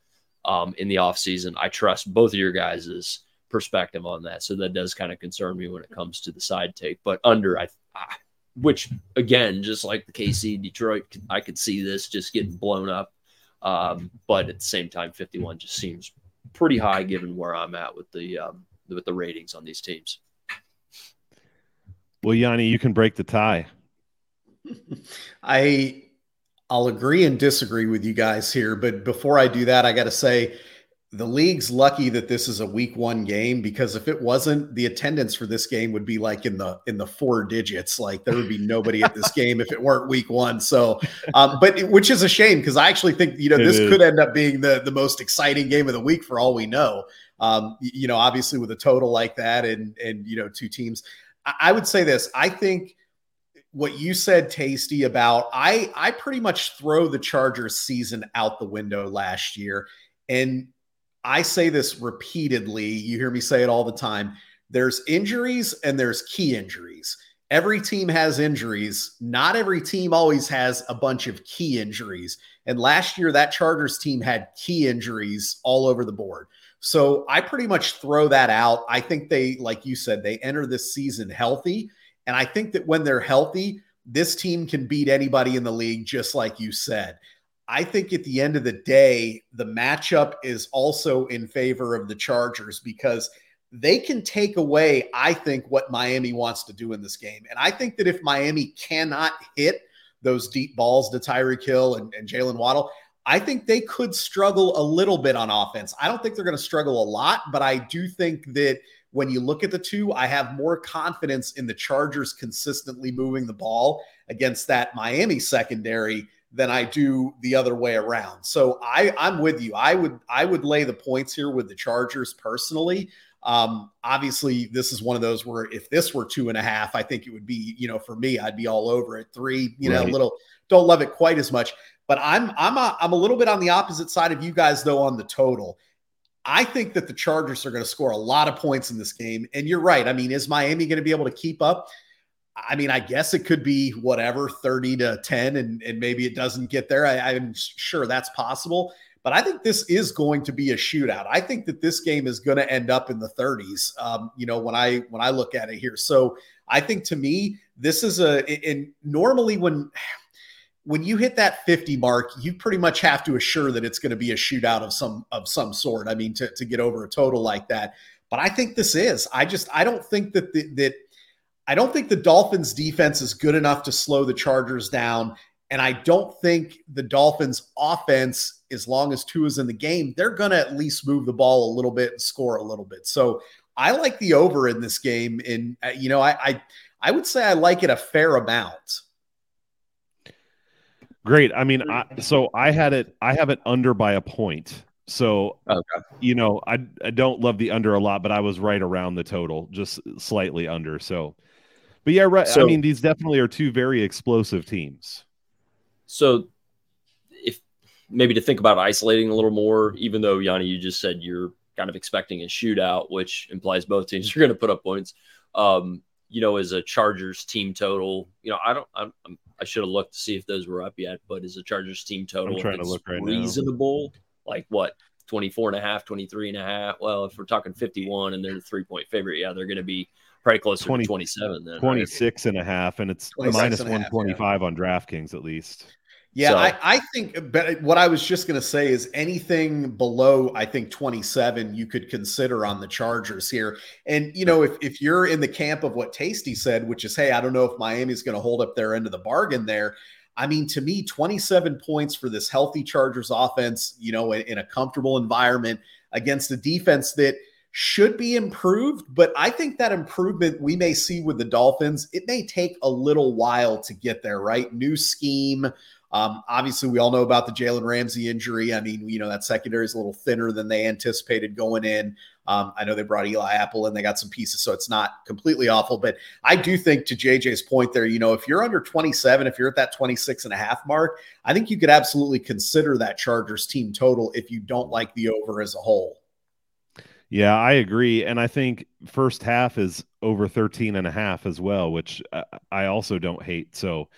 um, in the offseason, I trust both of your guys' perspective on that. So that does kind of concern me when it comes to the side take. But under, I, I which, again, just like the K C Detroit, I could see this just getting blown up. Um, but at the same time, fifty-one just seems pretty high given where I'm at with the um, with the ratings on these teams. Well, Yanni, you can break the tie. I I'll agree and disagree with you guys here, but before I do that, I got to say the league's lucky that this is a week one game because if it wasn't, the attendance for this game would be like in the in the four digits. Like there would be nobody at this game if it weren't week one. So, um, but which is a shame because I actually think you know it this is. could end up being the the most exciting game of the week for all we know. Um, you know, obviously with a total like that and and you know two teams, I, I would say this. I think what you said, Tasty, about I I pretty much throw the Chargers season out the window last year and. I say this repeatedly. You hear me say it all the time. There's injuries and there's key injuries. every team has injuries. Not every team always has a bunch of key injuries. And last year, that Chargers team had key injuries all over the board. So I pretty much throw that out. I think they, like you said, they enter this season healthy. And I think that when they're healthy, this team can beat anybody in the league, just like you said. I think at the end of the day, the matchup is also in favor of the Chargers because they can take away, I think, what Miami wants to do in this game. And I think that if Miami cannot hit those deep balls to Tyreek Hill and, and Jaylen Waddle, I think they could struggle a little bit on offense. I don't think they're going to struggle a lot, but I do think that when you look at the two, I have more confidence in the Chargers consistently moving the ball against that Miami secondary than I do the other way around. So I, I'm with you. I would I would lay the points here with the Chargers personally. Um, obviously, this is one of those where if this were two and a half, I think it would be, you know, for me, I'd be all over it. Three, you right. know, a little, don't love it quite as much. But I'm I'm a, I'm a little bit on the opposite side of you guys, though, on the total. I think that the Chargers are going to score a lot of points in this game. And you're right. I mean, is Miami going to be able to keep up? I mean, I guess it could be whatever, thirty to ten, and, and maybe it doesn't get there. I, I'm sure that's possible. But I think this is going to be a shootout. I think that this game is going to end up in the thirties, um, you know, when I when I look at it here. So I think to me, this is a – and normally when – when you hit that fifty mark, you pretty much have to assure that it's going to be a shootout of some of some sort. I mean, to, to get over a total like that. But I think this is. I just I don't think that the, that I don't think the Dolphins defense is good enough to slow the Chargers down, and I don't think the Dolphins offense, as long as Tua's in the game, they're going to at least move the ball a little bit and score a little bit. So I like the over in this game, and uh, you know I, I I would say I like it a fair amount. Great. I mean, I, so I had it, I have it under by a point. So, okay. you know, I, I don't love the under a lot, but I was right around the total, just slightly under. So, but yeah, right. So, I mean, these definitely are two very explosive teams. So if maybe to think about isolating a little more, even though Yanni, you just said you're kind of expecting a shootout, which implies both teams are going to put up points. Um, you know, as a Chargers team total, you know, I don't, I'm, I'm I should have looked to see if those were up yet, but is a Chargers team total I'm trying to look right reasonable? Now. Like what? twenty-four and a half, twenty-three and a half. Well, if we're talking fifty-one and they're the three point favorite, yeah, they're going to be probably closer twenty, to twenty-seven then. twenty-six right? and a half, and it's minus one twenty-five yeah. on DraftKings at least. Yeah, so. I, I think but what I was just going to say is anything below, I think, twenty-seven you could consider on the Chargers here. And, you know, if, if you're in the camp of what Tasty said, which is, hey, I don't know if Miami's going to hold up their end of the bargain there. I mean, to me, twenty-seven points for this healthy Chargers offense, you know, in, in a comfortable environment against a defense that should be improved. But I think that improvement we may see with the Dolphins, it may take a little while to get there, right? New scheme. Um, obviously, we all know about the Jalen Ramsey injury. I mean, you know, that secondary is a little thinner than they anticipated going in. Um, I know they brought Eli Apple and they got some pieces, so it's not completely awful. But I do think to J J's point there, you know, if you're under twenty-seven, if you're at that twenty-six and a half mark, I think you could absolutely consider that Chargers team total if you don't like the over as a whole. Yeah, I agree. And I think first half is over thirteen and a half as well, which I also don't hate. So,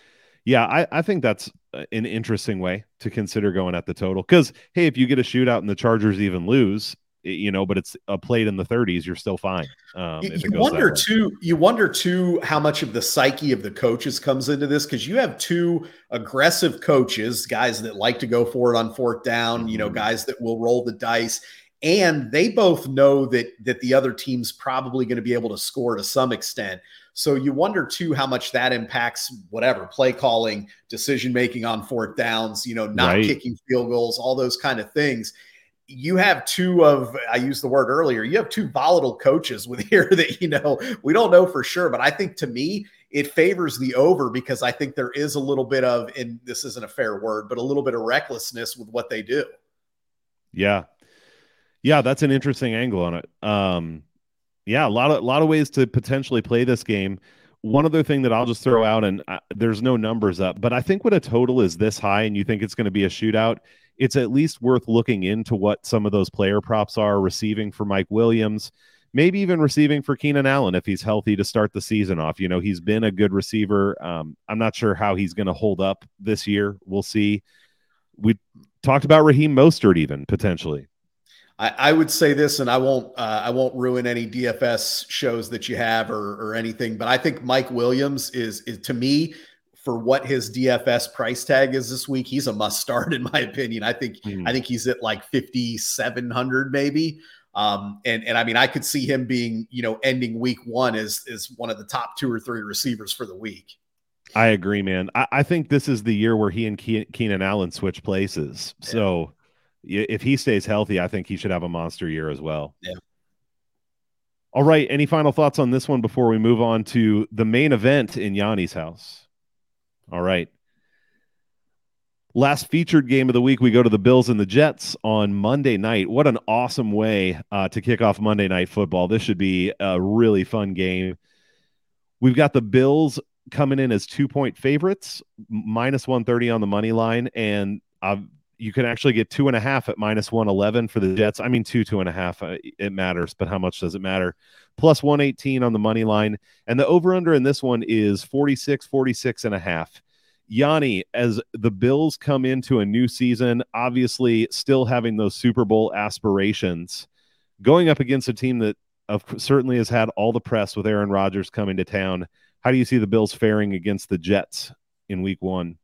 yeah, I, I think that's an interesting way to consider going at the total because, hey, if you get a shootout and the Chargers even lose, it, you know, but it's a played in the thirties, you're still fine. Um, you, you wonder too, you wonder too how much of the psyche of the coaches comes into this because you have two aggressive coaches, guys that like to go for it on fourth down, mm-hmm. you know, guys that will roll the dice. And they both know that that the other team's probably going to be able to score to some extent. So you wonder, too, how much that impacts whatever, play calling, decision-making on fourth downs, you know, not right. kicking field goals, all those kind of things. You have two of, I used the word earlier, you have two volatile coaches with here that, you know, we don't know for sure. But I think to me, it favors the over because I think there is a little bit of, and this isn't a fair word, but a little bit of recklessness with what they do. Yeah. Yeah, that's an interesting angle on it. Um, yeah, a lot of a lot of ways to potentially play this game. One other thing that I'll just throw out, and I, there's no numbers up, but I think when a total is this high and you think it's going to be a shootout, it's at least worth looking into what some of those player props are receiving for Mike Williams. maybe even receiving for Keenan Allen if he's healthy to start the season off. You know, he's been a good receiver. Um, I'm not sure how he's going to hold up this year. We'll see. We talked about Raheem Mostert even potentially. I, I would say this, and I won't uh, I won't ruin any D F S shows that you have or, or anything, but I think Mike Williams is, is to me, for what his D F S price tag is this week, he's a must start in my opinion. I think mm. I think he's at like fifty-seven hundred maybe. Um, and and I mean, I could see him being, you know, ending week one as is one of the top two or three receivers for the week. I agree, man. I, I think this is the year where he and Ke- Keenan Allen switch places. Yeah. So if he stays healthy, I think he should have a monster year as well. Yeah. All right. Any final thoughts on this one before we move on to the main event in Yanni's house? All right. Last featured game of the week, we go to the Bills and the Jets on Monday night. What an awesome way uh, to kick off Monday Night Football. This should be a really fun game. We've got the Bills coming in as two-point favorites, minus one thirty on the money line, and uh, you can actually get two and a half at minus one eleven for the Jets. I mean, two, two and a half, uh, it matters, but how much does it matter? plus one eighteen on the money line, and the over-under in this one is forty-six, forty-six and a half. Yanni, as the Bills come into a new season, obviously still having those Super Bowl aspirations, going up against a team that of, certainly has had all the press with Aaron Rodgers coming to town, how do you see the Bills faring against the Jets in week one?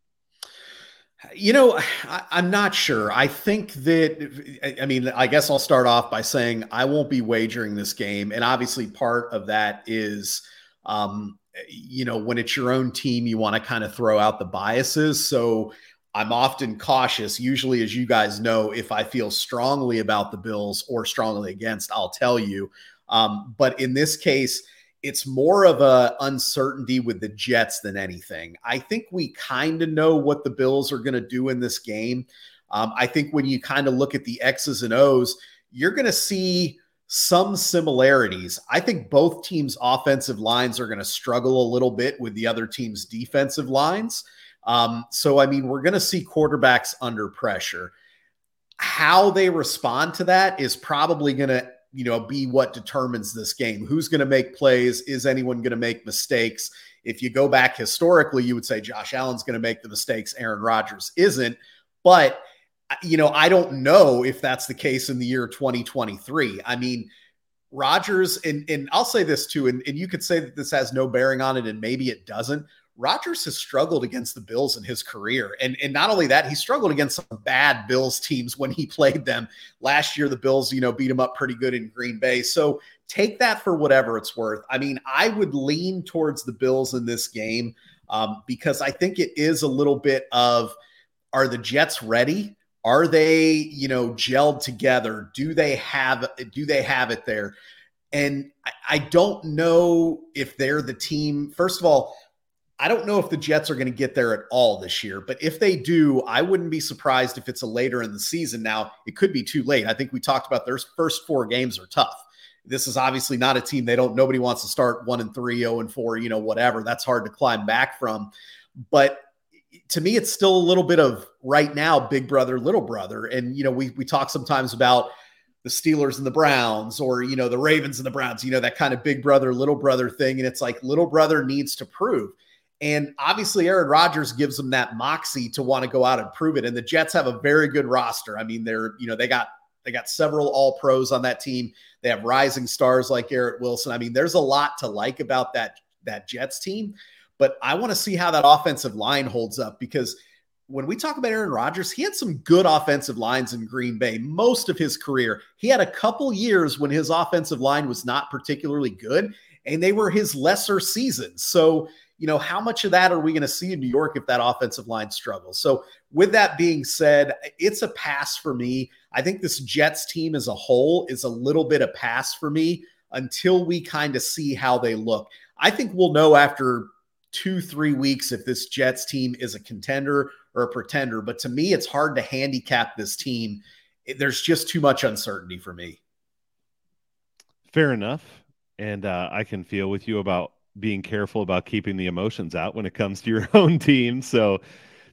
You know, I, I'm not sure. I think that, I, I mean, I guess I'll start off by saying I won't be wagering this game. And obviously part of that is, um, you know, when it's your own team, you want to kind of throw out the biases. So I'm often cautious. Usually, as you guys know, if I feel strongly about the Bills or strongly against, I'll tell you. Um, but in this case, it's more of a uncertainty with the Jets than anything. I think we kind of know what the Bills are going to do in this game. Um, I think when you kind of look at the X's and O's, you're going to see some similarities. I think both teams' offensive lines are going to struggle a little bit with the other team's defensive lines. Um, so, I mean, we're going to see quarterbacks under pressure. How they respond to that is probably going to, you know, be what determines this game. Who's going to make plays? Is anyone going to make mistakes? If you go back historically, you would say Josh Allen's going to make the mistakes. Aaron Rodgers isn't, but you know, I don't know if that's the case in the year twenty twenty-three. I mean, Rodgers, and, and I'll say this too, and, and you could say that this has no bearing on it, and maybe it doesn't. Rodgers has struggled against the Bills in his career. And, and not only that, he struggled against some bad Bills teams when he played them. Last year, the Bills, you know, beat him up pretty good in Green Bay. So take that for whatever it's worth. I mean, I would lean towards the Bills in this game um, because I think it is a little bit of, are the Jets ready? Are they, you know, gelled together? Do they have, do they have it there? And I, I don't know if they're the team. First of all, I don't know if the Jets are going to get there at all this year, but if they do, I wouldn't be surprised if it's a later in the season. Now, it could be too late. I think we talked about their first four games are tough. This is obviously not a team. They don't, nobody wants to start one and three, oh and four, you know, whatever. That's hard to climb back from. But to me, it's still a little bit of right now, big brother, little brother. And, you know, we, we talk sometimes about the Steelers and the Browns, or, you know, the Ravens and the Browns, you know, that kind of big brother, little brother thing. And it's like, little brother needs to prove. And obviously Aaron Rodgers gives them that moxie to want to go out and prove it. And the Jets have a very good roster. I mean, they're, you know, they got, they got several all pros on that team. They have rising stars like Garrett Wilson. I mean, there's a lot to like about that, that Jets team, but I want to see how that offensive line holds up, because when we talk about Aaron Rodgers, he had some good offensive lines in Green Bay most of his career. He had a couple years when his offensive line was not particularly good, and they were his lesser seasons. So, you know, how much of that are we going to see in New York if that offensive line struggles? So with that being said, it's a pass for me. I think this Jets team as a whole is a little bit a pass for me until we kind of see how they look. I think we'll know after two, three weeks if this Jets team is a contender or a pretender. But to me, it's hard to handicap this team. There's just too much uncertainty for me. Fair enough. And uh, I can feel with you about being careful about keeping the emotions out when it comes to your own team. So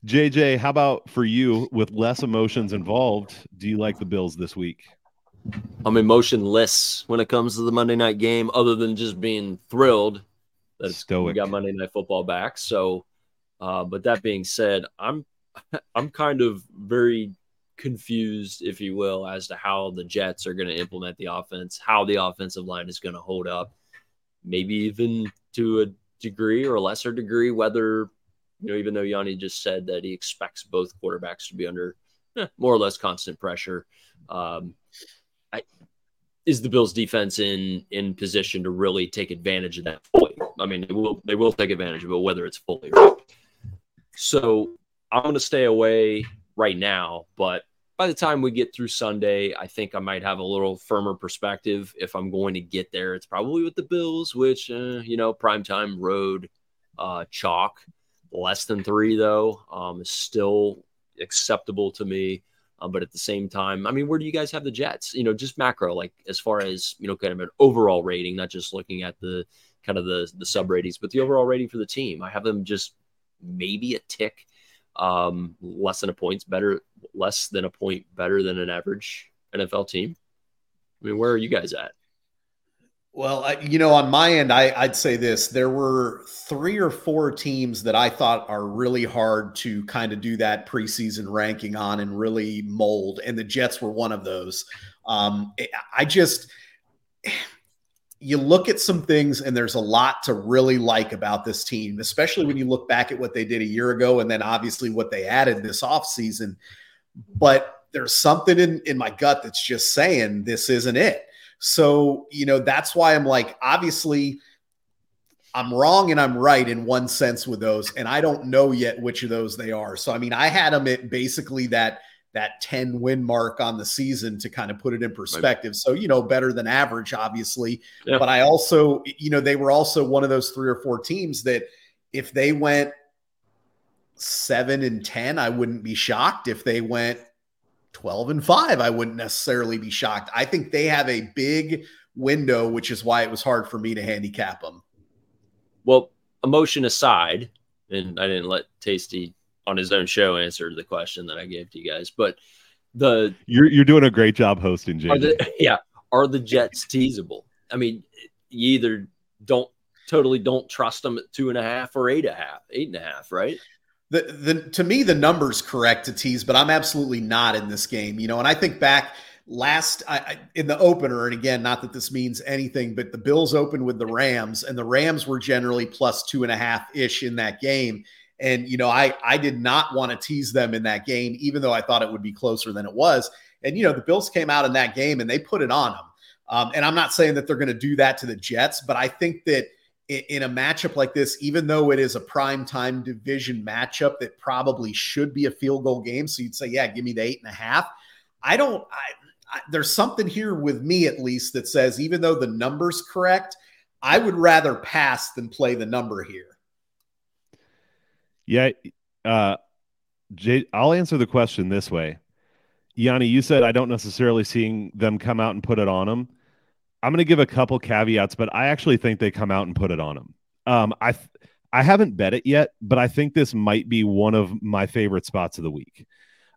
J J, how about for you with less emotions involved? Do you like the Bills this week? I'm emotionless when it comes to the Monday night game, other than just being thrilled that Stoic. we got Monday Night Football back. So, uh, but that being said, I'm I'm kind of very confused, if you will, as to how the Jets are going to implement the offense, how the offensive line is going to hold up, maybe even to a degree or a lesser degree, whether, you know, even though Yanni just said that he expects both quarterbacks to be under eh, more or less constant pressure. Um, I, is the Bills defense in, in position to really take advantage of that fully? I mean, they will, they will take advantage of it, whether it's fully or not. So I'm going to stay away right now, but by the time we get through Sunday, I think I might have a little firmer perspective. If I'm going to get there, it's probably with the Bills, which, uh, you know, primetime road, uh, chalk. Less than three, though, um, is still acceptable to me. Um, but at the same time, I mean, where do you guys have the Jets? You know, just macro, like as far as, you know, kind of an overall rating, not just looking at the kind of the, the sub ratings, but the overall rating for the team. I have them just maybe a tick um, less than a point's better, less than a point better than an average N F L team. I mean, where are you guys at? Well, I, you know, on my end, I, I'd say this. There were three or four teams that I thought are really hard to kind of do that preseason ranking on and really mold, and the Jets were one of those. Um, I just – you look at some things, and there's a lot to really like about this team, especially when you look back at what they did a year ago and then obviously what they added this offseason. But there's something in, in my gut that's just saying this isn't it. So, you know, that's why I'm like, obviously I'm wrong and I'm right in one sense with those. And I don't know yet which of those they are. So, I mean, I had them at basically that, that ten win mark on the season to kind of put it in perspective. Right. So, you know, better than average, obviously, yeah. But I also, you know, they were also one of those three or four teams that if they went seven and ten, I wouldn't be shocked. If they went twelve and five, I wouldn't necessarily be shocked. I think they have a big window, which is why it was hard for me to handicap them. Well, emotion aside, and I didn't let Tasty on his own show answer the question that I gave to you guys, but the you're you're doing a great job hosting, J J. Are the, yeah, are the Jets teasable? I mean, you either don't totally don't trust them at two and a half or eight and a half, eight and a half, right? The, the, to me, the number's correct to tease, but I'm absolutely not in this game, you know, and I think back last I, I, in the opener, and again, not that this means anything, but the Bills opened with the Rams, and the Rams were generally plus two and a half-ish in that game. And, you know, I, I did not want to tease them in that game, even though I thought it would be closer than it was. And, you know, the Bills came out in that game, and they put it on them. Um, and I'm not saying that they're going to do that to the Jets, but I think that in a matchup like this, even though it is a primetime division matchup that probably should be a field goal game, so you'd say, yeah, give me the eight and a half. I don't I, I, there's something here with me at least that says even though the number's correct, I would rather pass than play the number here. Yeah, uh, Jay, I'll answer the question this way. Yanni, you said I don't necessarily seeing them come out and put it on them. I'm going to give a couple caveats, but I actually think they come out and put it on them. Um, I th- I haven't bet it yet, but I think this might be one of my favorite spots of the week.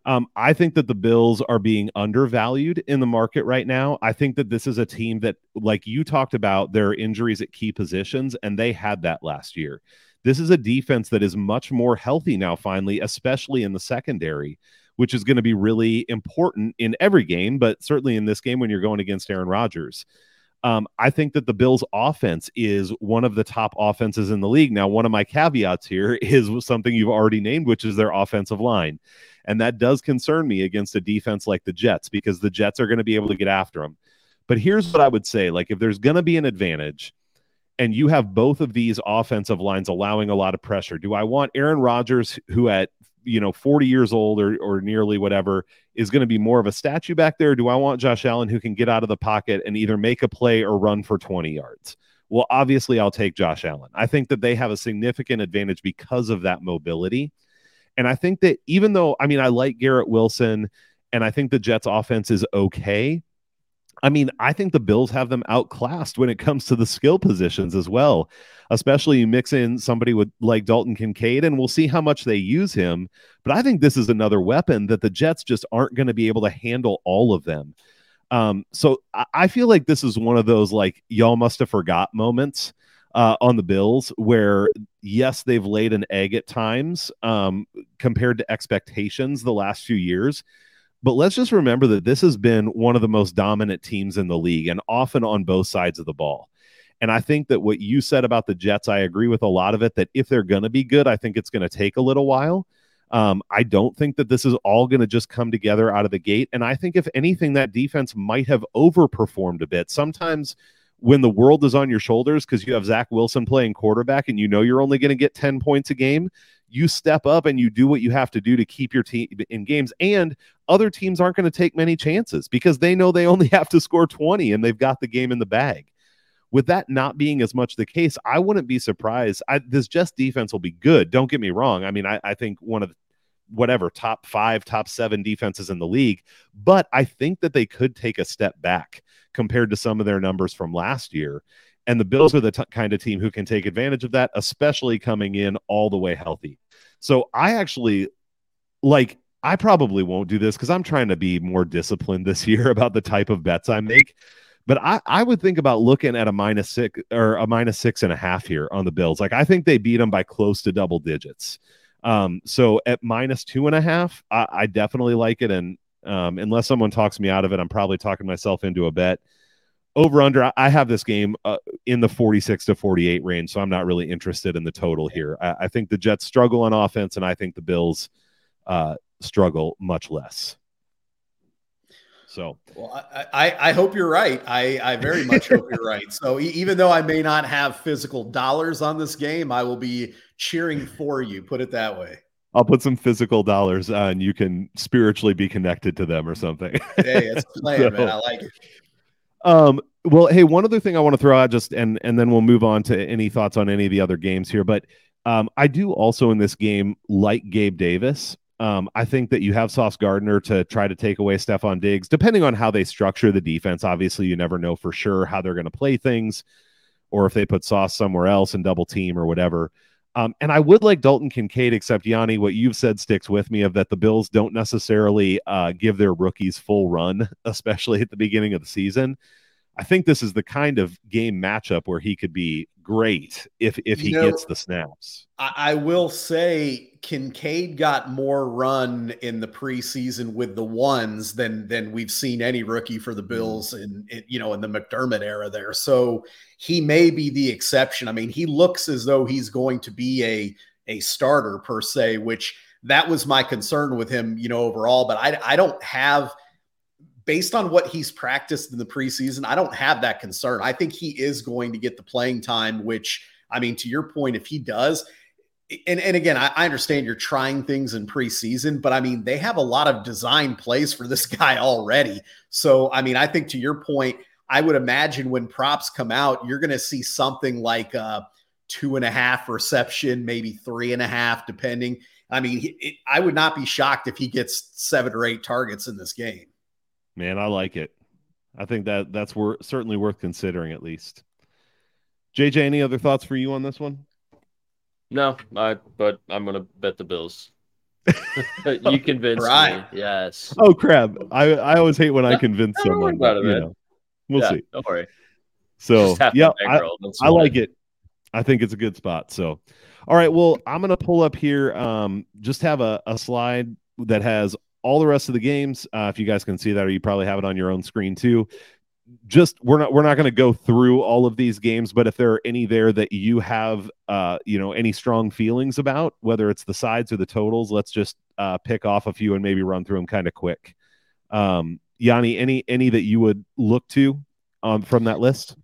Um, I think that the Bills are being undervalued in the market right now. I think that this is a team that, like you talked about, there are injuries at key positions, and they had that last year. This is a defense that is much more healthy now, finally, especially in the secondary, which is going to be really important in every game, but certainly in this game when you're going against Aaron Rodgers. Um, I think that the Bills' offense is one of the top offenses in the league. Now, one of my caveats here is something you've already named, which is their offensive line. And that does concern me against a defense like the Jets, because the Jets are going to be able to get after them. But here's what I would say. Like, if there's going to be an advantage and you have both of these offensive lines allowing a lot of pressure, do I want Aaron Rodgers, who at you know, forty years old or, or nearly whatever, is going to be more of a statue back there? Do I want Josh Allen, who can get out of the pocket and either make a play or run for twenty yards? Well, obviously I'll take Josh Allen. I think that they have a significant advantage because of that mobility. And I think that even though, I mean, I like Garrett Wilson and I think the Jets offense is okay. I mean, I think the Bills have them outclassed when it comes to the skill positions as well, especially you mix in somebody with like Dalton Kincaid, and we'll see how much they use him. But I think this is another weapon that the Jets just aren't going to be able to handle all of them. Um, so I, I feel like this is one of those, like, y'all must have forgot moments uh, on the Bills where, yes, they've laid an egg at times um, compared to expectations the last few years. But let's just remember that this has been one of the most dominant teams in the league, and often on both sides of the ball. And I think that what you said about the Jets, I agree with a lot of it, that if they're going to be good, I think it's going to take a little while. Um, I don't think that this is all going to just come together out of the gate. And I think, if anything, that defense might have overperformed a bit. Sometimes when the world is on your shoulders because you have Zach Wilson playing quarterback and you know you're only going to get ten points a game, you step up and you do what you have to do to keep your team in games. And other teams aren't going to take many chances because they know they only have to score twenty and they've got the game in the bag. With that not being as much the case, I wouldn't be surprised. I, this Jets defense will be good. Don't get me wrong. I mean, I, I think one of the, whatever, top five, top seven defenses in the league. But I think that they could take a step back compared to some of their numbers from last year. And the Bills are the t- kind of team who can take advantage of that, especially coming in all the way healthy. So I actually, like, I probably won't do this because I'm trying to be more disciplined this year about the type of bets I make. But I, I would think about looking at a minus six or a minus six and a half here on the Bills. Like, I think they beat them by close to double digits. Um, so at minus two and a half, I, I definitely like it. And um, unless someone talks me out of it, I'm probably talking myself into a bet. Over under, I, I have this game uh, in the forty-six to forty-eight range, so I'm not really interested in the total here. I, I think the Jets struggle on offense, and I think the Bills uh, struggle much less. So, well, I, I, I hope you're right. I, I very much hope you're right. So even though I may not have physical dollars on this game, I will be cheering for you. Put it that way. I'll put some physical dollars on, and you can spiritually be connected to them or something. Hey, it's a plan, so, man. I like it. Um, well, hey, one other thing I want to throw out just, and, and then we'll move on to any thoughts on any of the other games here. But um, I do also in this game like Gabe Davis. Um, I think that you have Sauce Gardner to try to take away Stephon Diggs, depending on how they structure the defense. Obviously, you never know for sure how they're going to play things, or if they put Sauce somewhere else and double team or whatever. Um, and I would like Dalton Kincaid, except, Yanni, what you've said sticks with me, of that the Bills don't necessarily uh, give their rookies full run, especially at the beginning of the season. I think this is the kind of game matchup where he could be great if if he you know, gets the snaps. I, I will say Kincaid got more run in the preseason with the ones than than we've seen any rookie for the Bills in, in you know in the McDermott era there. So he may be the exception. I mean, he looks as though he's going to be a a starter per se, which that was my concern with him, you know, overall. But I I don't have. Based on what he's practiced in the preseason, I don't have that concern. I think he is going to get the playing time, which, I mean, to your point, if he does, and, and again, I, I understand you're trying things in preseason, but I mean, they have a lot of design plays for this guy already. So, I mean, I think to your point, I would imagine when props come out, you're going to see something like a two and a half reception, maybe three and a half, depending. I mean, it, I would not be shocked if he gets seven or eight targets in this game. Man, I like it. I think that that's wor- certainly worth considering, at least. J J, any other thoughts for you on this one? No, I, but I'm going to bet the Bills. You convinced right. me. Yes. Oh, crap. I, I always hate when no, I convince don't someone. About it, man. You know, we'll yeah, see. Don't worry. So, yeah, I, I like it. I think it's a good spot. So, all right. Well, I'm going to pull up here. Um, just have a, a slide that has all the rest of the games, uh, if you guys can see that, or you probably have it on your own screen too. Just we're not we're not going to go through all of these games, but if there are any there that you have, uh, you know, any strong feelings about, whether it's the sides or the totals, let's just uh, pick off a few and maybe run through them kind of quick. Um, Yanni, any any that you would look to um, from that list?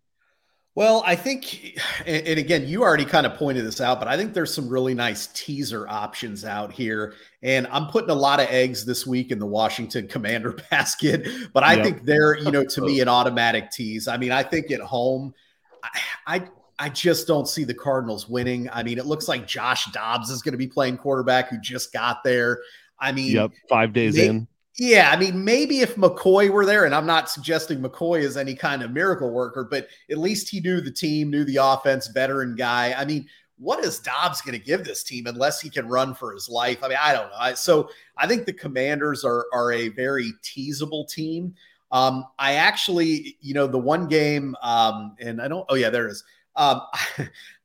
Well, I think, and again, you already kind of pointed this out, but I think there's some really nice teaser options out here. And I'm putting a lot of eggs this week in the Washington Commander basket, but I yep. think they're, you know, to me, an automatic tease. I mean, I think at home, I, I I just don't see the Cardinals winning. I mean, it looks like Josh Dobbs is going to be playing quarterback, who just got there. I mean, yep, five days they, in. Yeah, I mean, maybe if McCoy were there, and I'm not suggesting McCoy is any kind of miracle worker, but at least he knew the team, knew the offense, veteran guy. I mean, what is Dobbs going to give this team unless he can run for his life? I mean, I don't know. So I think the Commanders are are a very teasable team. Um, I actually, you know, the one game, um, and I don't, oh yeah, there it is. Um,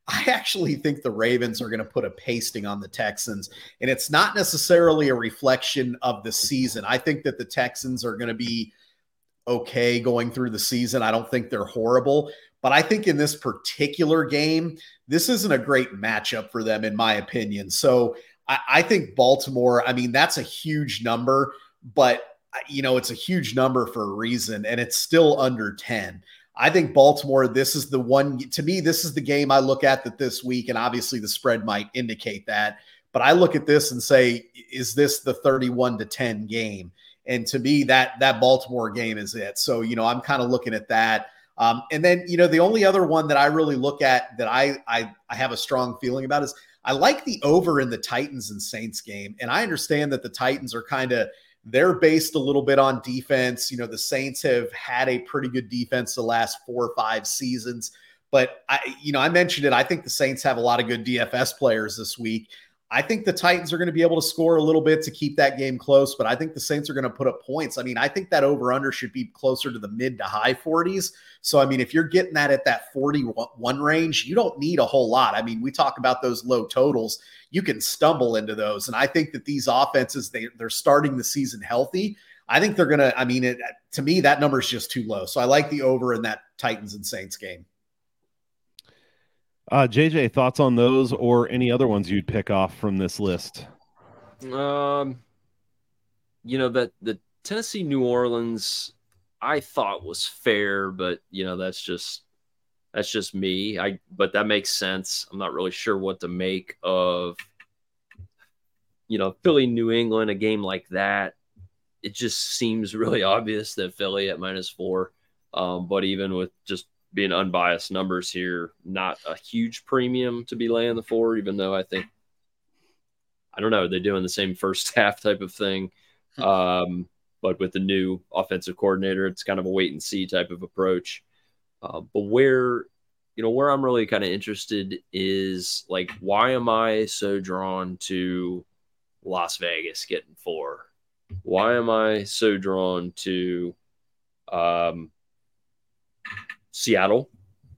I actually think the Ravens are going to put a pasting on the Texans, and it's not necessarily a reflection of the season. I think that the Texans are going to be okay going through the season. I don't think they're horrible, but I think in this particular game, this isn't a great matchup for them, in my opinion. So I, I think Baltimore, I mean, that's a huge number, but you know, it's a huge number for a reason, and it's still under ten. I think Baltimore, this is the one, to me, this is the game I look at that this week, and obviously the spread might indicate that, but I look at this and say, is this the thirty-one to ten game? And to me, that that Baltimore game is it. So, you know, I'm kind of looking at that. Um, and then, you know, the only other one that I really look at that I, I I have a strong feeling about is I like the over in the Titans and Saints game. And I understand that the Titans are kind of, they're based a little bit on defense. You know, the Saints have had a pretty good defense the last four or five seasons. But, I, you know, I mentioned it. I think the Saints have a lot of good D F S players this week. I think the Titans are going to be able to score a little bit to keep that game close, but I think the Saints are going to put up points. I mean, I think that over-under should be closer to the mid to high forties. So, I mean, if you're getting that at that forty-one range, you don't need a whole lot. I mean, we talk about those low totals. You can stumble into those. And I think that these offenses, they, they're starting the season healthy. I think they're going to – I mean, it, to me, that number is just too low. So I like the over in that Titans and Saints game. Uh, J J, thoughts on those or any other ones you'd pick off from this list? Um, you know, that the Tennessee New Orleans I thought was fair, but you know, that's just, that's just me. I, but that makes sense. I'm not really sure what to make of, you know, Philly, New England, a game like that. It just seems really obvious that Philly at minus four. Um, but even with just being unbiased numbers here, not a huge premium to be laying the four, even though I think, I don't know, they're doing the same first half type of thing. Um, but with the new offensive coordinator, it's kind of a wait and see type of approach. Uh, but where, you know, where I'm really kind of interested is like, why am I so drawn to Las Vegas getting four? Why am I so drawn to, um, Seattle,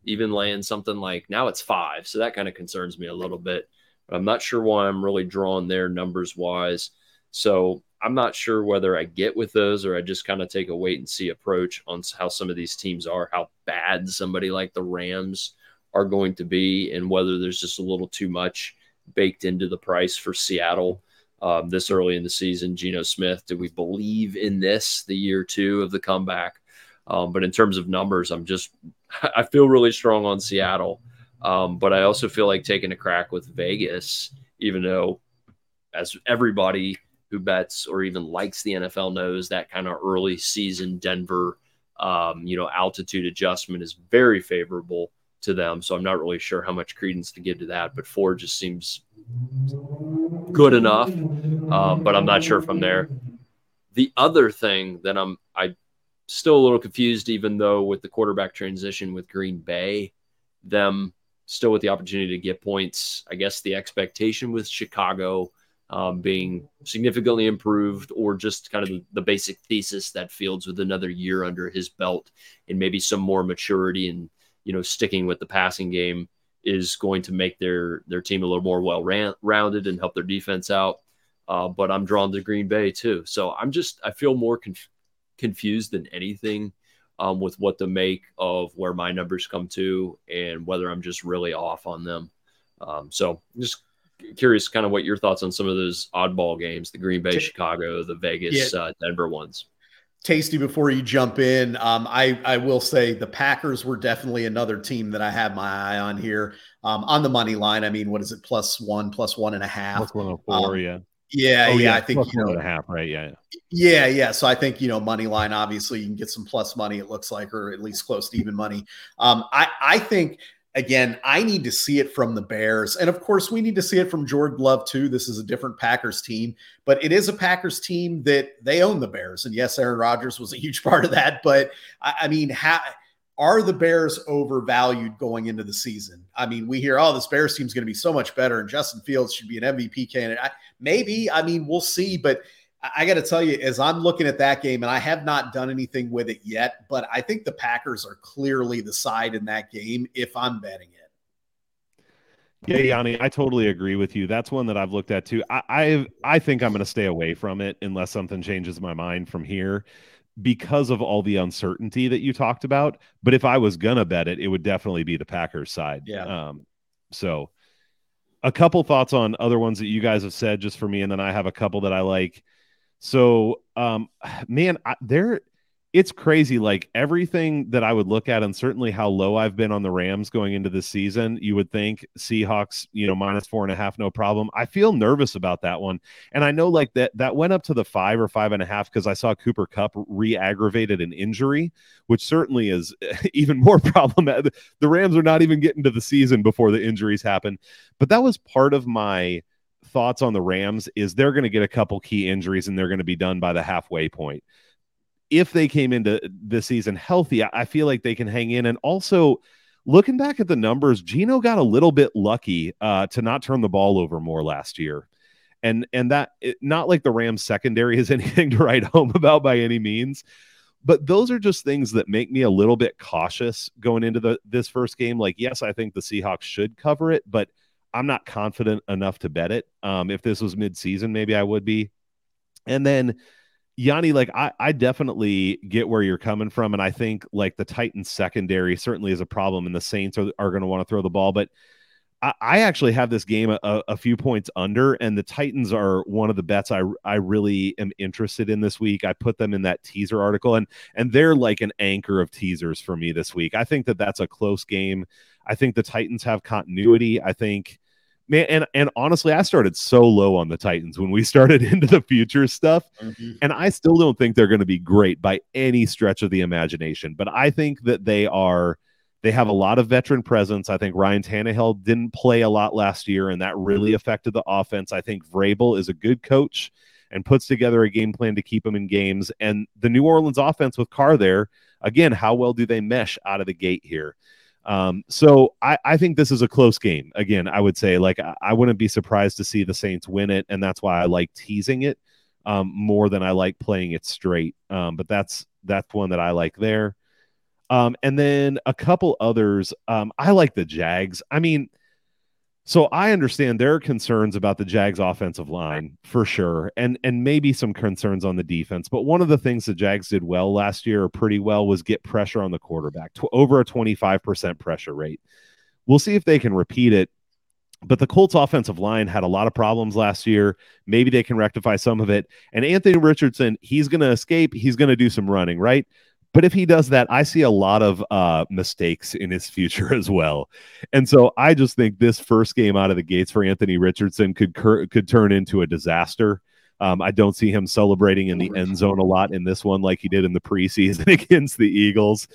even laying something like now it's five. So that kind of concerns me a little bit. But I'm not sure why I'm really drawn there numbers wise. So I'm not sure whether I get with those or I just kind of take a wait and see approach on how some of these teams are, how bad somebody like the Rams are going to be, and whether there's just a little too much baked into the price for Seattle um, this early in the season. Geno Smith, do we believe in this, the year two of the comeback? Um, but in terms of numbers, I'm just – I feel really strong on Seattle. Um, but I also feel like taking a crack with Vegas, even though as everybody who bets or even likes the N F L knows, that kind of early season Denver, um, you know, altitude adjustment is very favorable to them. So I'm not really sure how much credence to give to that. But four just seems good enough. Um, but I'm not sure from there. The other thing that I'm – I. Still a little confused, even though with the quarterback transition with Green Bay, them still with the opportunity to get points. I guess the expectation with Chicago um, being significantly improved, or just kind of the basic thesis that Fields with another year under his belt and maybe some more maturity and, you know, sticking with the passing game is going to make their, their team a little more well-rounded and help their defense out. Uh, but I'm drawn to Green Bay too. So I'm just, I feel more confused. confused than anything um, with what to make of where my numbers come to and whether I'm just really off on them. Um, so just curious kind of what your thoughts on some of those oddball games, the Green Bay, Chicago, the Vegas, yeah. uh, Denver ones. Tasty, before you jump in, um, I, I will say the Packers were definitely another team that I have my eye on here. Um, on the money line, I mean, what is it, plus one, plus one and a half? Plus one and four, um, yeah. Yeah, oh, yeah, yeah, I think plus you know, one and a half, right? Yeah, yeah, yeah. So I think you know, money line. Obviously, you can get some plus money. It looks like, or at least close to even money. Um, I, I think again, I need to see it from the Bears, and of course, we need to see it from Jordan Love too. This is a different Packers team, but it is a Packers team that they own the Bears, and yes, Aaron Rodgers was a huge part of that. But I, I mean, how are the Bears overvalued going into the season? I mean, we hear, oh, this Bears team's going to be so much better, and Justin Fields should be an M V P candidate. I, Maybe, I mean, we'll see, but I got to tell you, as I'm looking at that game, and I have not done anything with it yet, but I think the Packers are clearly the side in that game if I'm betting it. Yeah, Yanni, I totally agree with you. That's one that I've looked at too. I I've, I think I'm going to stay away from it unless something changes my mind from here because of all the uncertainty that you talked about. But if I was going to bet it, it would definitely be the Packers side. Yeah. Um, so a couple thoughts on other ones that you guys have said just for me, and then I have a couple that I like. So, um, man, I, there it's crazy. Like everything that I would look at, and certainly how low I've been on the Rams going into this season, you would think Seahawks, you know, minus four and a half, no problem. I feel nervous about that one. And I know like that, that went up to the five or five and a half because I saw Cooper Kupp re-aggravated an injury, which certainly is even more problematic. The Rams are not even getting to the season before the injuries happen. But that was part of my thoughts on the Rams is they're going to get a couple key injuries and they're going to be done by the halfway point. If they came into the season healthy, I feel like they can hang in. And also looking back at the numbers, Geno got a little bit lucky uh, to not turn the ball over more last year. And, and that it, not like the Rams secondary is anything to write home about by any means, but those are just things that make me a little bit cautious going into the, this first game. Like, yes, I think the Seahawks should cover it, but I'm not confident enough to bet it. Um, if this was mid-season, maybe I would be. And then Yanni, like I, I definitely get where you're coming from. And I think like the Titans secondary certainly is a problem and the Saints are, are going to want to throw the ball. But I, I actually have this game a, a few points under, and the Titans are one of the bets I I really am interested in this week. I put them in that teaser article, and and they're like an anchor of teasers for me this week. I think that that's a close game. I think the Titans have continuity. I think Man, and, and honestly, I started so low on the Titans when we started into the future stuff, mm-hmm. and I still don't think they're going to be great by any stretch of the imagination. But I think that they are, they have a lot of veteran presence. I think Ryan Tannehill didn't play a lot last year, and that really affected the offense. I think Vrabel is a good coach and puts together a game plan to keep them in games. And the New Orleans offense with Carr there, again, how well do they mesh out of the gate here? Um, so I, I think this is a close game. Again, I would say like, I, I wouldn't be surprised to see the Saints win it. And that's why I like teasing it, um, more than I like playing it straight. Um, but that's, that's one that I like there. Um, and then a couple others, um, I like the Jags. I mean, so I understand there are concerns about the Jags offensive line for sure. And, and maybe some concerns on the defense, but one of the things the Jags did well last year or pretty well was get pressure on the quarterback to over a twenty-five percent pressure rate. We'll see if they can repeat it, but the Colts offensive line had a lot of problems last year. Maybe they can rectify some of it. And Anthony Richardson, he's going to escape. He's going to do some running, right? But if he does that, I see a lot of uh, mistakes in his future as well. And so I just think this first game out of the gates for Anthony Richardson could cur- could turn into a disaster. Um, I don't see him celebrating in the end zone a lot in this one like he did in the preseason against the Eagles.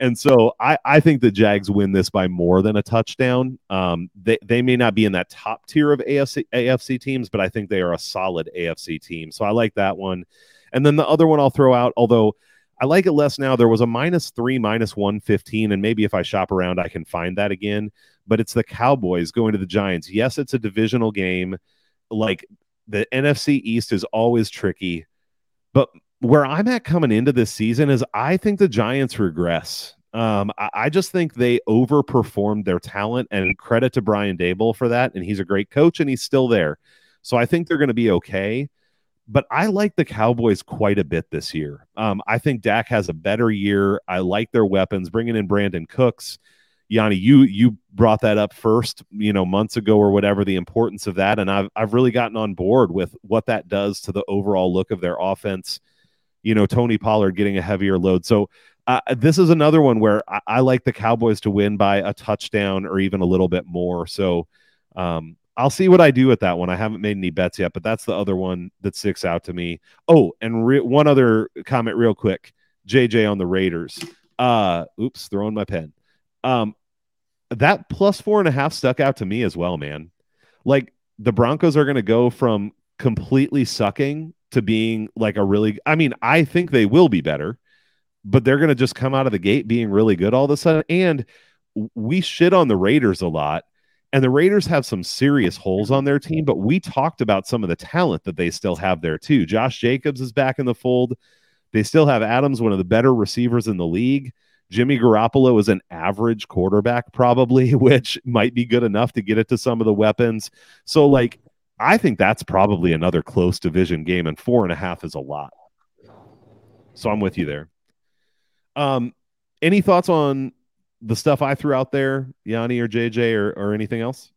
And so I, I think the Jags win this by more than a touchdown. Um, they, they may not be in that top tier of A F C, A F C teams, but I think they are a solid A F C team. So I like that one. And then the other one I'll throw out, although I like it less now. There was a minus three, minus one fifteen, and maybe if I shop around, I can find that again. But it's the Cowboys going to the Giants. Yes, it's a divisional game. Like the N F C East is always tricky. But where I'm at coming into this season is I think the Giants regress. Um, I, I just think they overperformed their talent, and credit to Brian Daboll for that. And he's a great coach, and he's still there. So I think they're going to be okay. But I like the Cowboys quite a bit this year. Um, I think Dak has a better year. I like their weapons, bringing in Brandon Cooks. Yanni, you you brought that up first, you know, months ago or whatever, the importance of that. And I've I've really gotten on board with what that does to the overall look of their offense. You know, Tony Pollard getting a heavier load. So uh, this is another one where I, I like the Cowboys to win by a touchdown or even a little bit more. So, um I'll see what I do with that one. I haven't made any bets yet, but that's the other one that sticks out to me. Oh, and re- one other comment real quick. J J on the Raiders. Uh, oops, throwing my pen. Um, that plus four and a half stuck out to me as well, man. Like the Broncos are going to go from completely sucking to being like a really, I mean, I think they will be better, but they're going to just come out of the gate being really good all of a sudden. And we shit on the Raiders a lot. And the Raiders have some serious holes on their team, but we talked about some of the talent that they still have there too. Josh Jacobs is back in the fold. They still have Adams, one of the better receivers in the league. Jimmy Garoppolo is an average quarterback probably, which might be good enough to get it to some of the weapons. So like, I think that's probably another close division game, and four and a half is a lot. So I'm with you there. Um, any thoughts on the stuff I threw out there, Yanni or J J or, or anything else?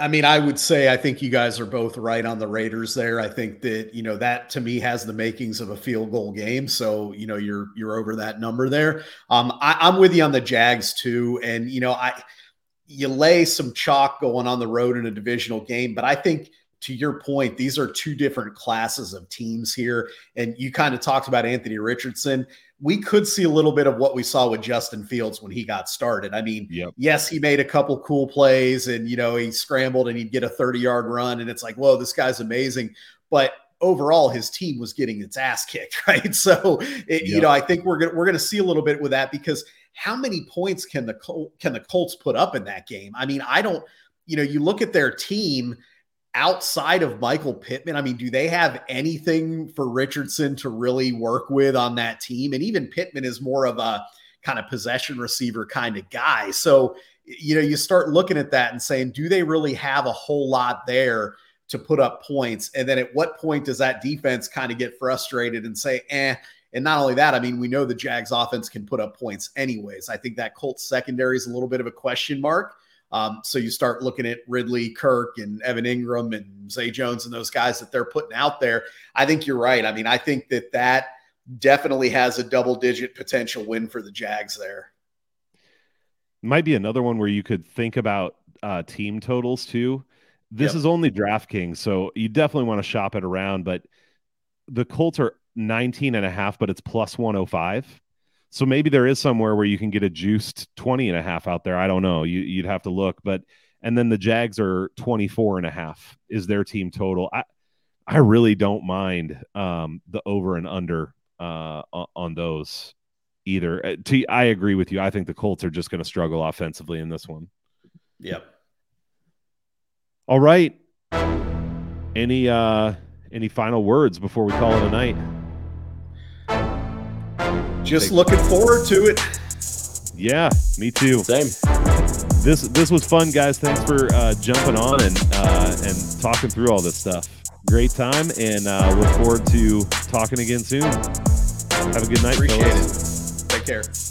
I mean, I would say I think you guys are both right on the Raiders there. I think that, you know, that to me has the makings of a field goal game. So, you know, you're you're over that number there. Um, I, I'm with you on the Jags too. And, you know, I you lay some chalk going on the road in a divisional game, but I think to your point, these are two different classes of teams here. And you kind of talked about Anthony Richardson. We could see a little bit of what we saw with Justin Fields when he got started. I mean, yep. yes, he made a couple cool plays and, you know, he scrambled and he'd get a thirty-yard run and it's like, whoa, this guy's amazing. But overall, his team was getting its ass kicked, right? So, it, yep. you know, I think we're gonna, we're going to see a little bit with that, because how many points can the Col- can the Colts put up in that game? I mean, I don't, you know, you look at their team outside of Michael Pittman. I mean, do they have anything for Richardson to really work with on that team? And even Pittman is more of a kind of possession receiver kind of guy. So, you know, you start looking at that and saying, do they really have a whole lot there to put up points? And then at what point does that defense kind of get frustrated and say, eh? And not only that, I mean, we know the Jags offense can put up points anyways. I think that Colts secondary is a little bit of a question mark. Um, so you start looking at Ridley, Kirk, and Evan Ingram and Zay Jones and those guys that they're putting out there. I think you're right. I mean, I think that that definitely has a double-digit potential win for the Jags there. Might be another one where you could think about uh, team totals too. This yep. is only DraftKings, so you definitely want to shop it around. But the Colts are nineteen and a half, but it's plus one oh five. So maybe there is somewhere where you can get a juiced twenty and a half out there. I don't know. You, you'd have to look, but, and then the Jags are twenty-four and a half is their team total. I, I really don't mind um, the over and under uh, on those either. Uh, T, I agree with you. I think the Colts are just going to struggle offensively in this one. Yep. All right. Any, uh, any final words before we call it a night? Just looking forward to it. Yeah, me too. Same. This this was fun, guys. Thanks for uh, jumping on and uh, and talking through all this stuff. Great time, and uh, look forward to talking again soon. Have a good night. Appreciate fellas. it. Take care.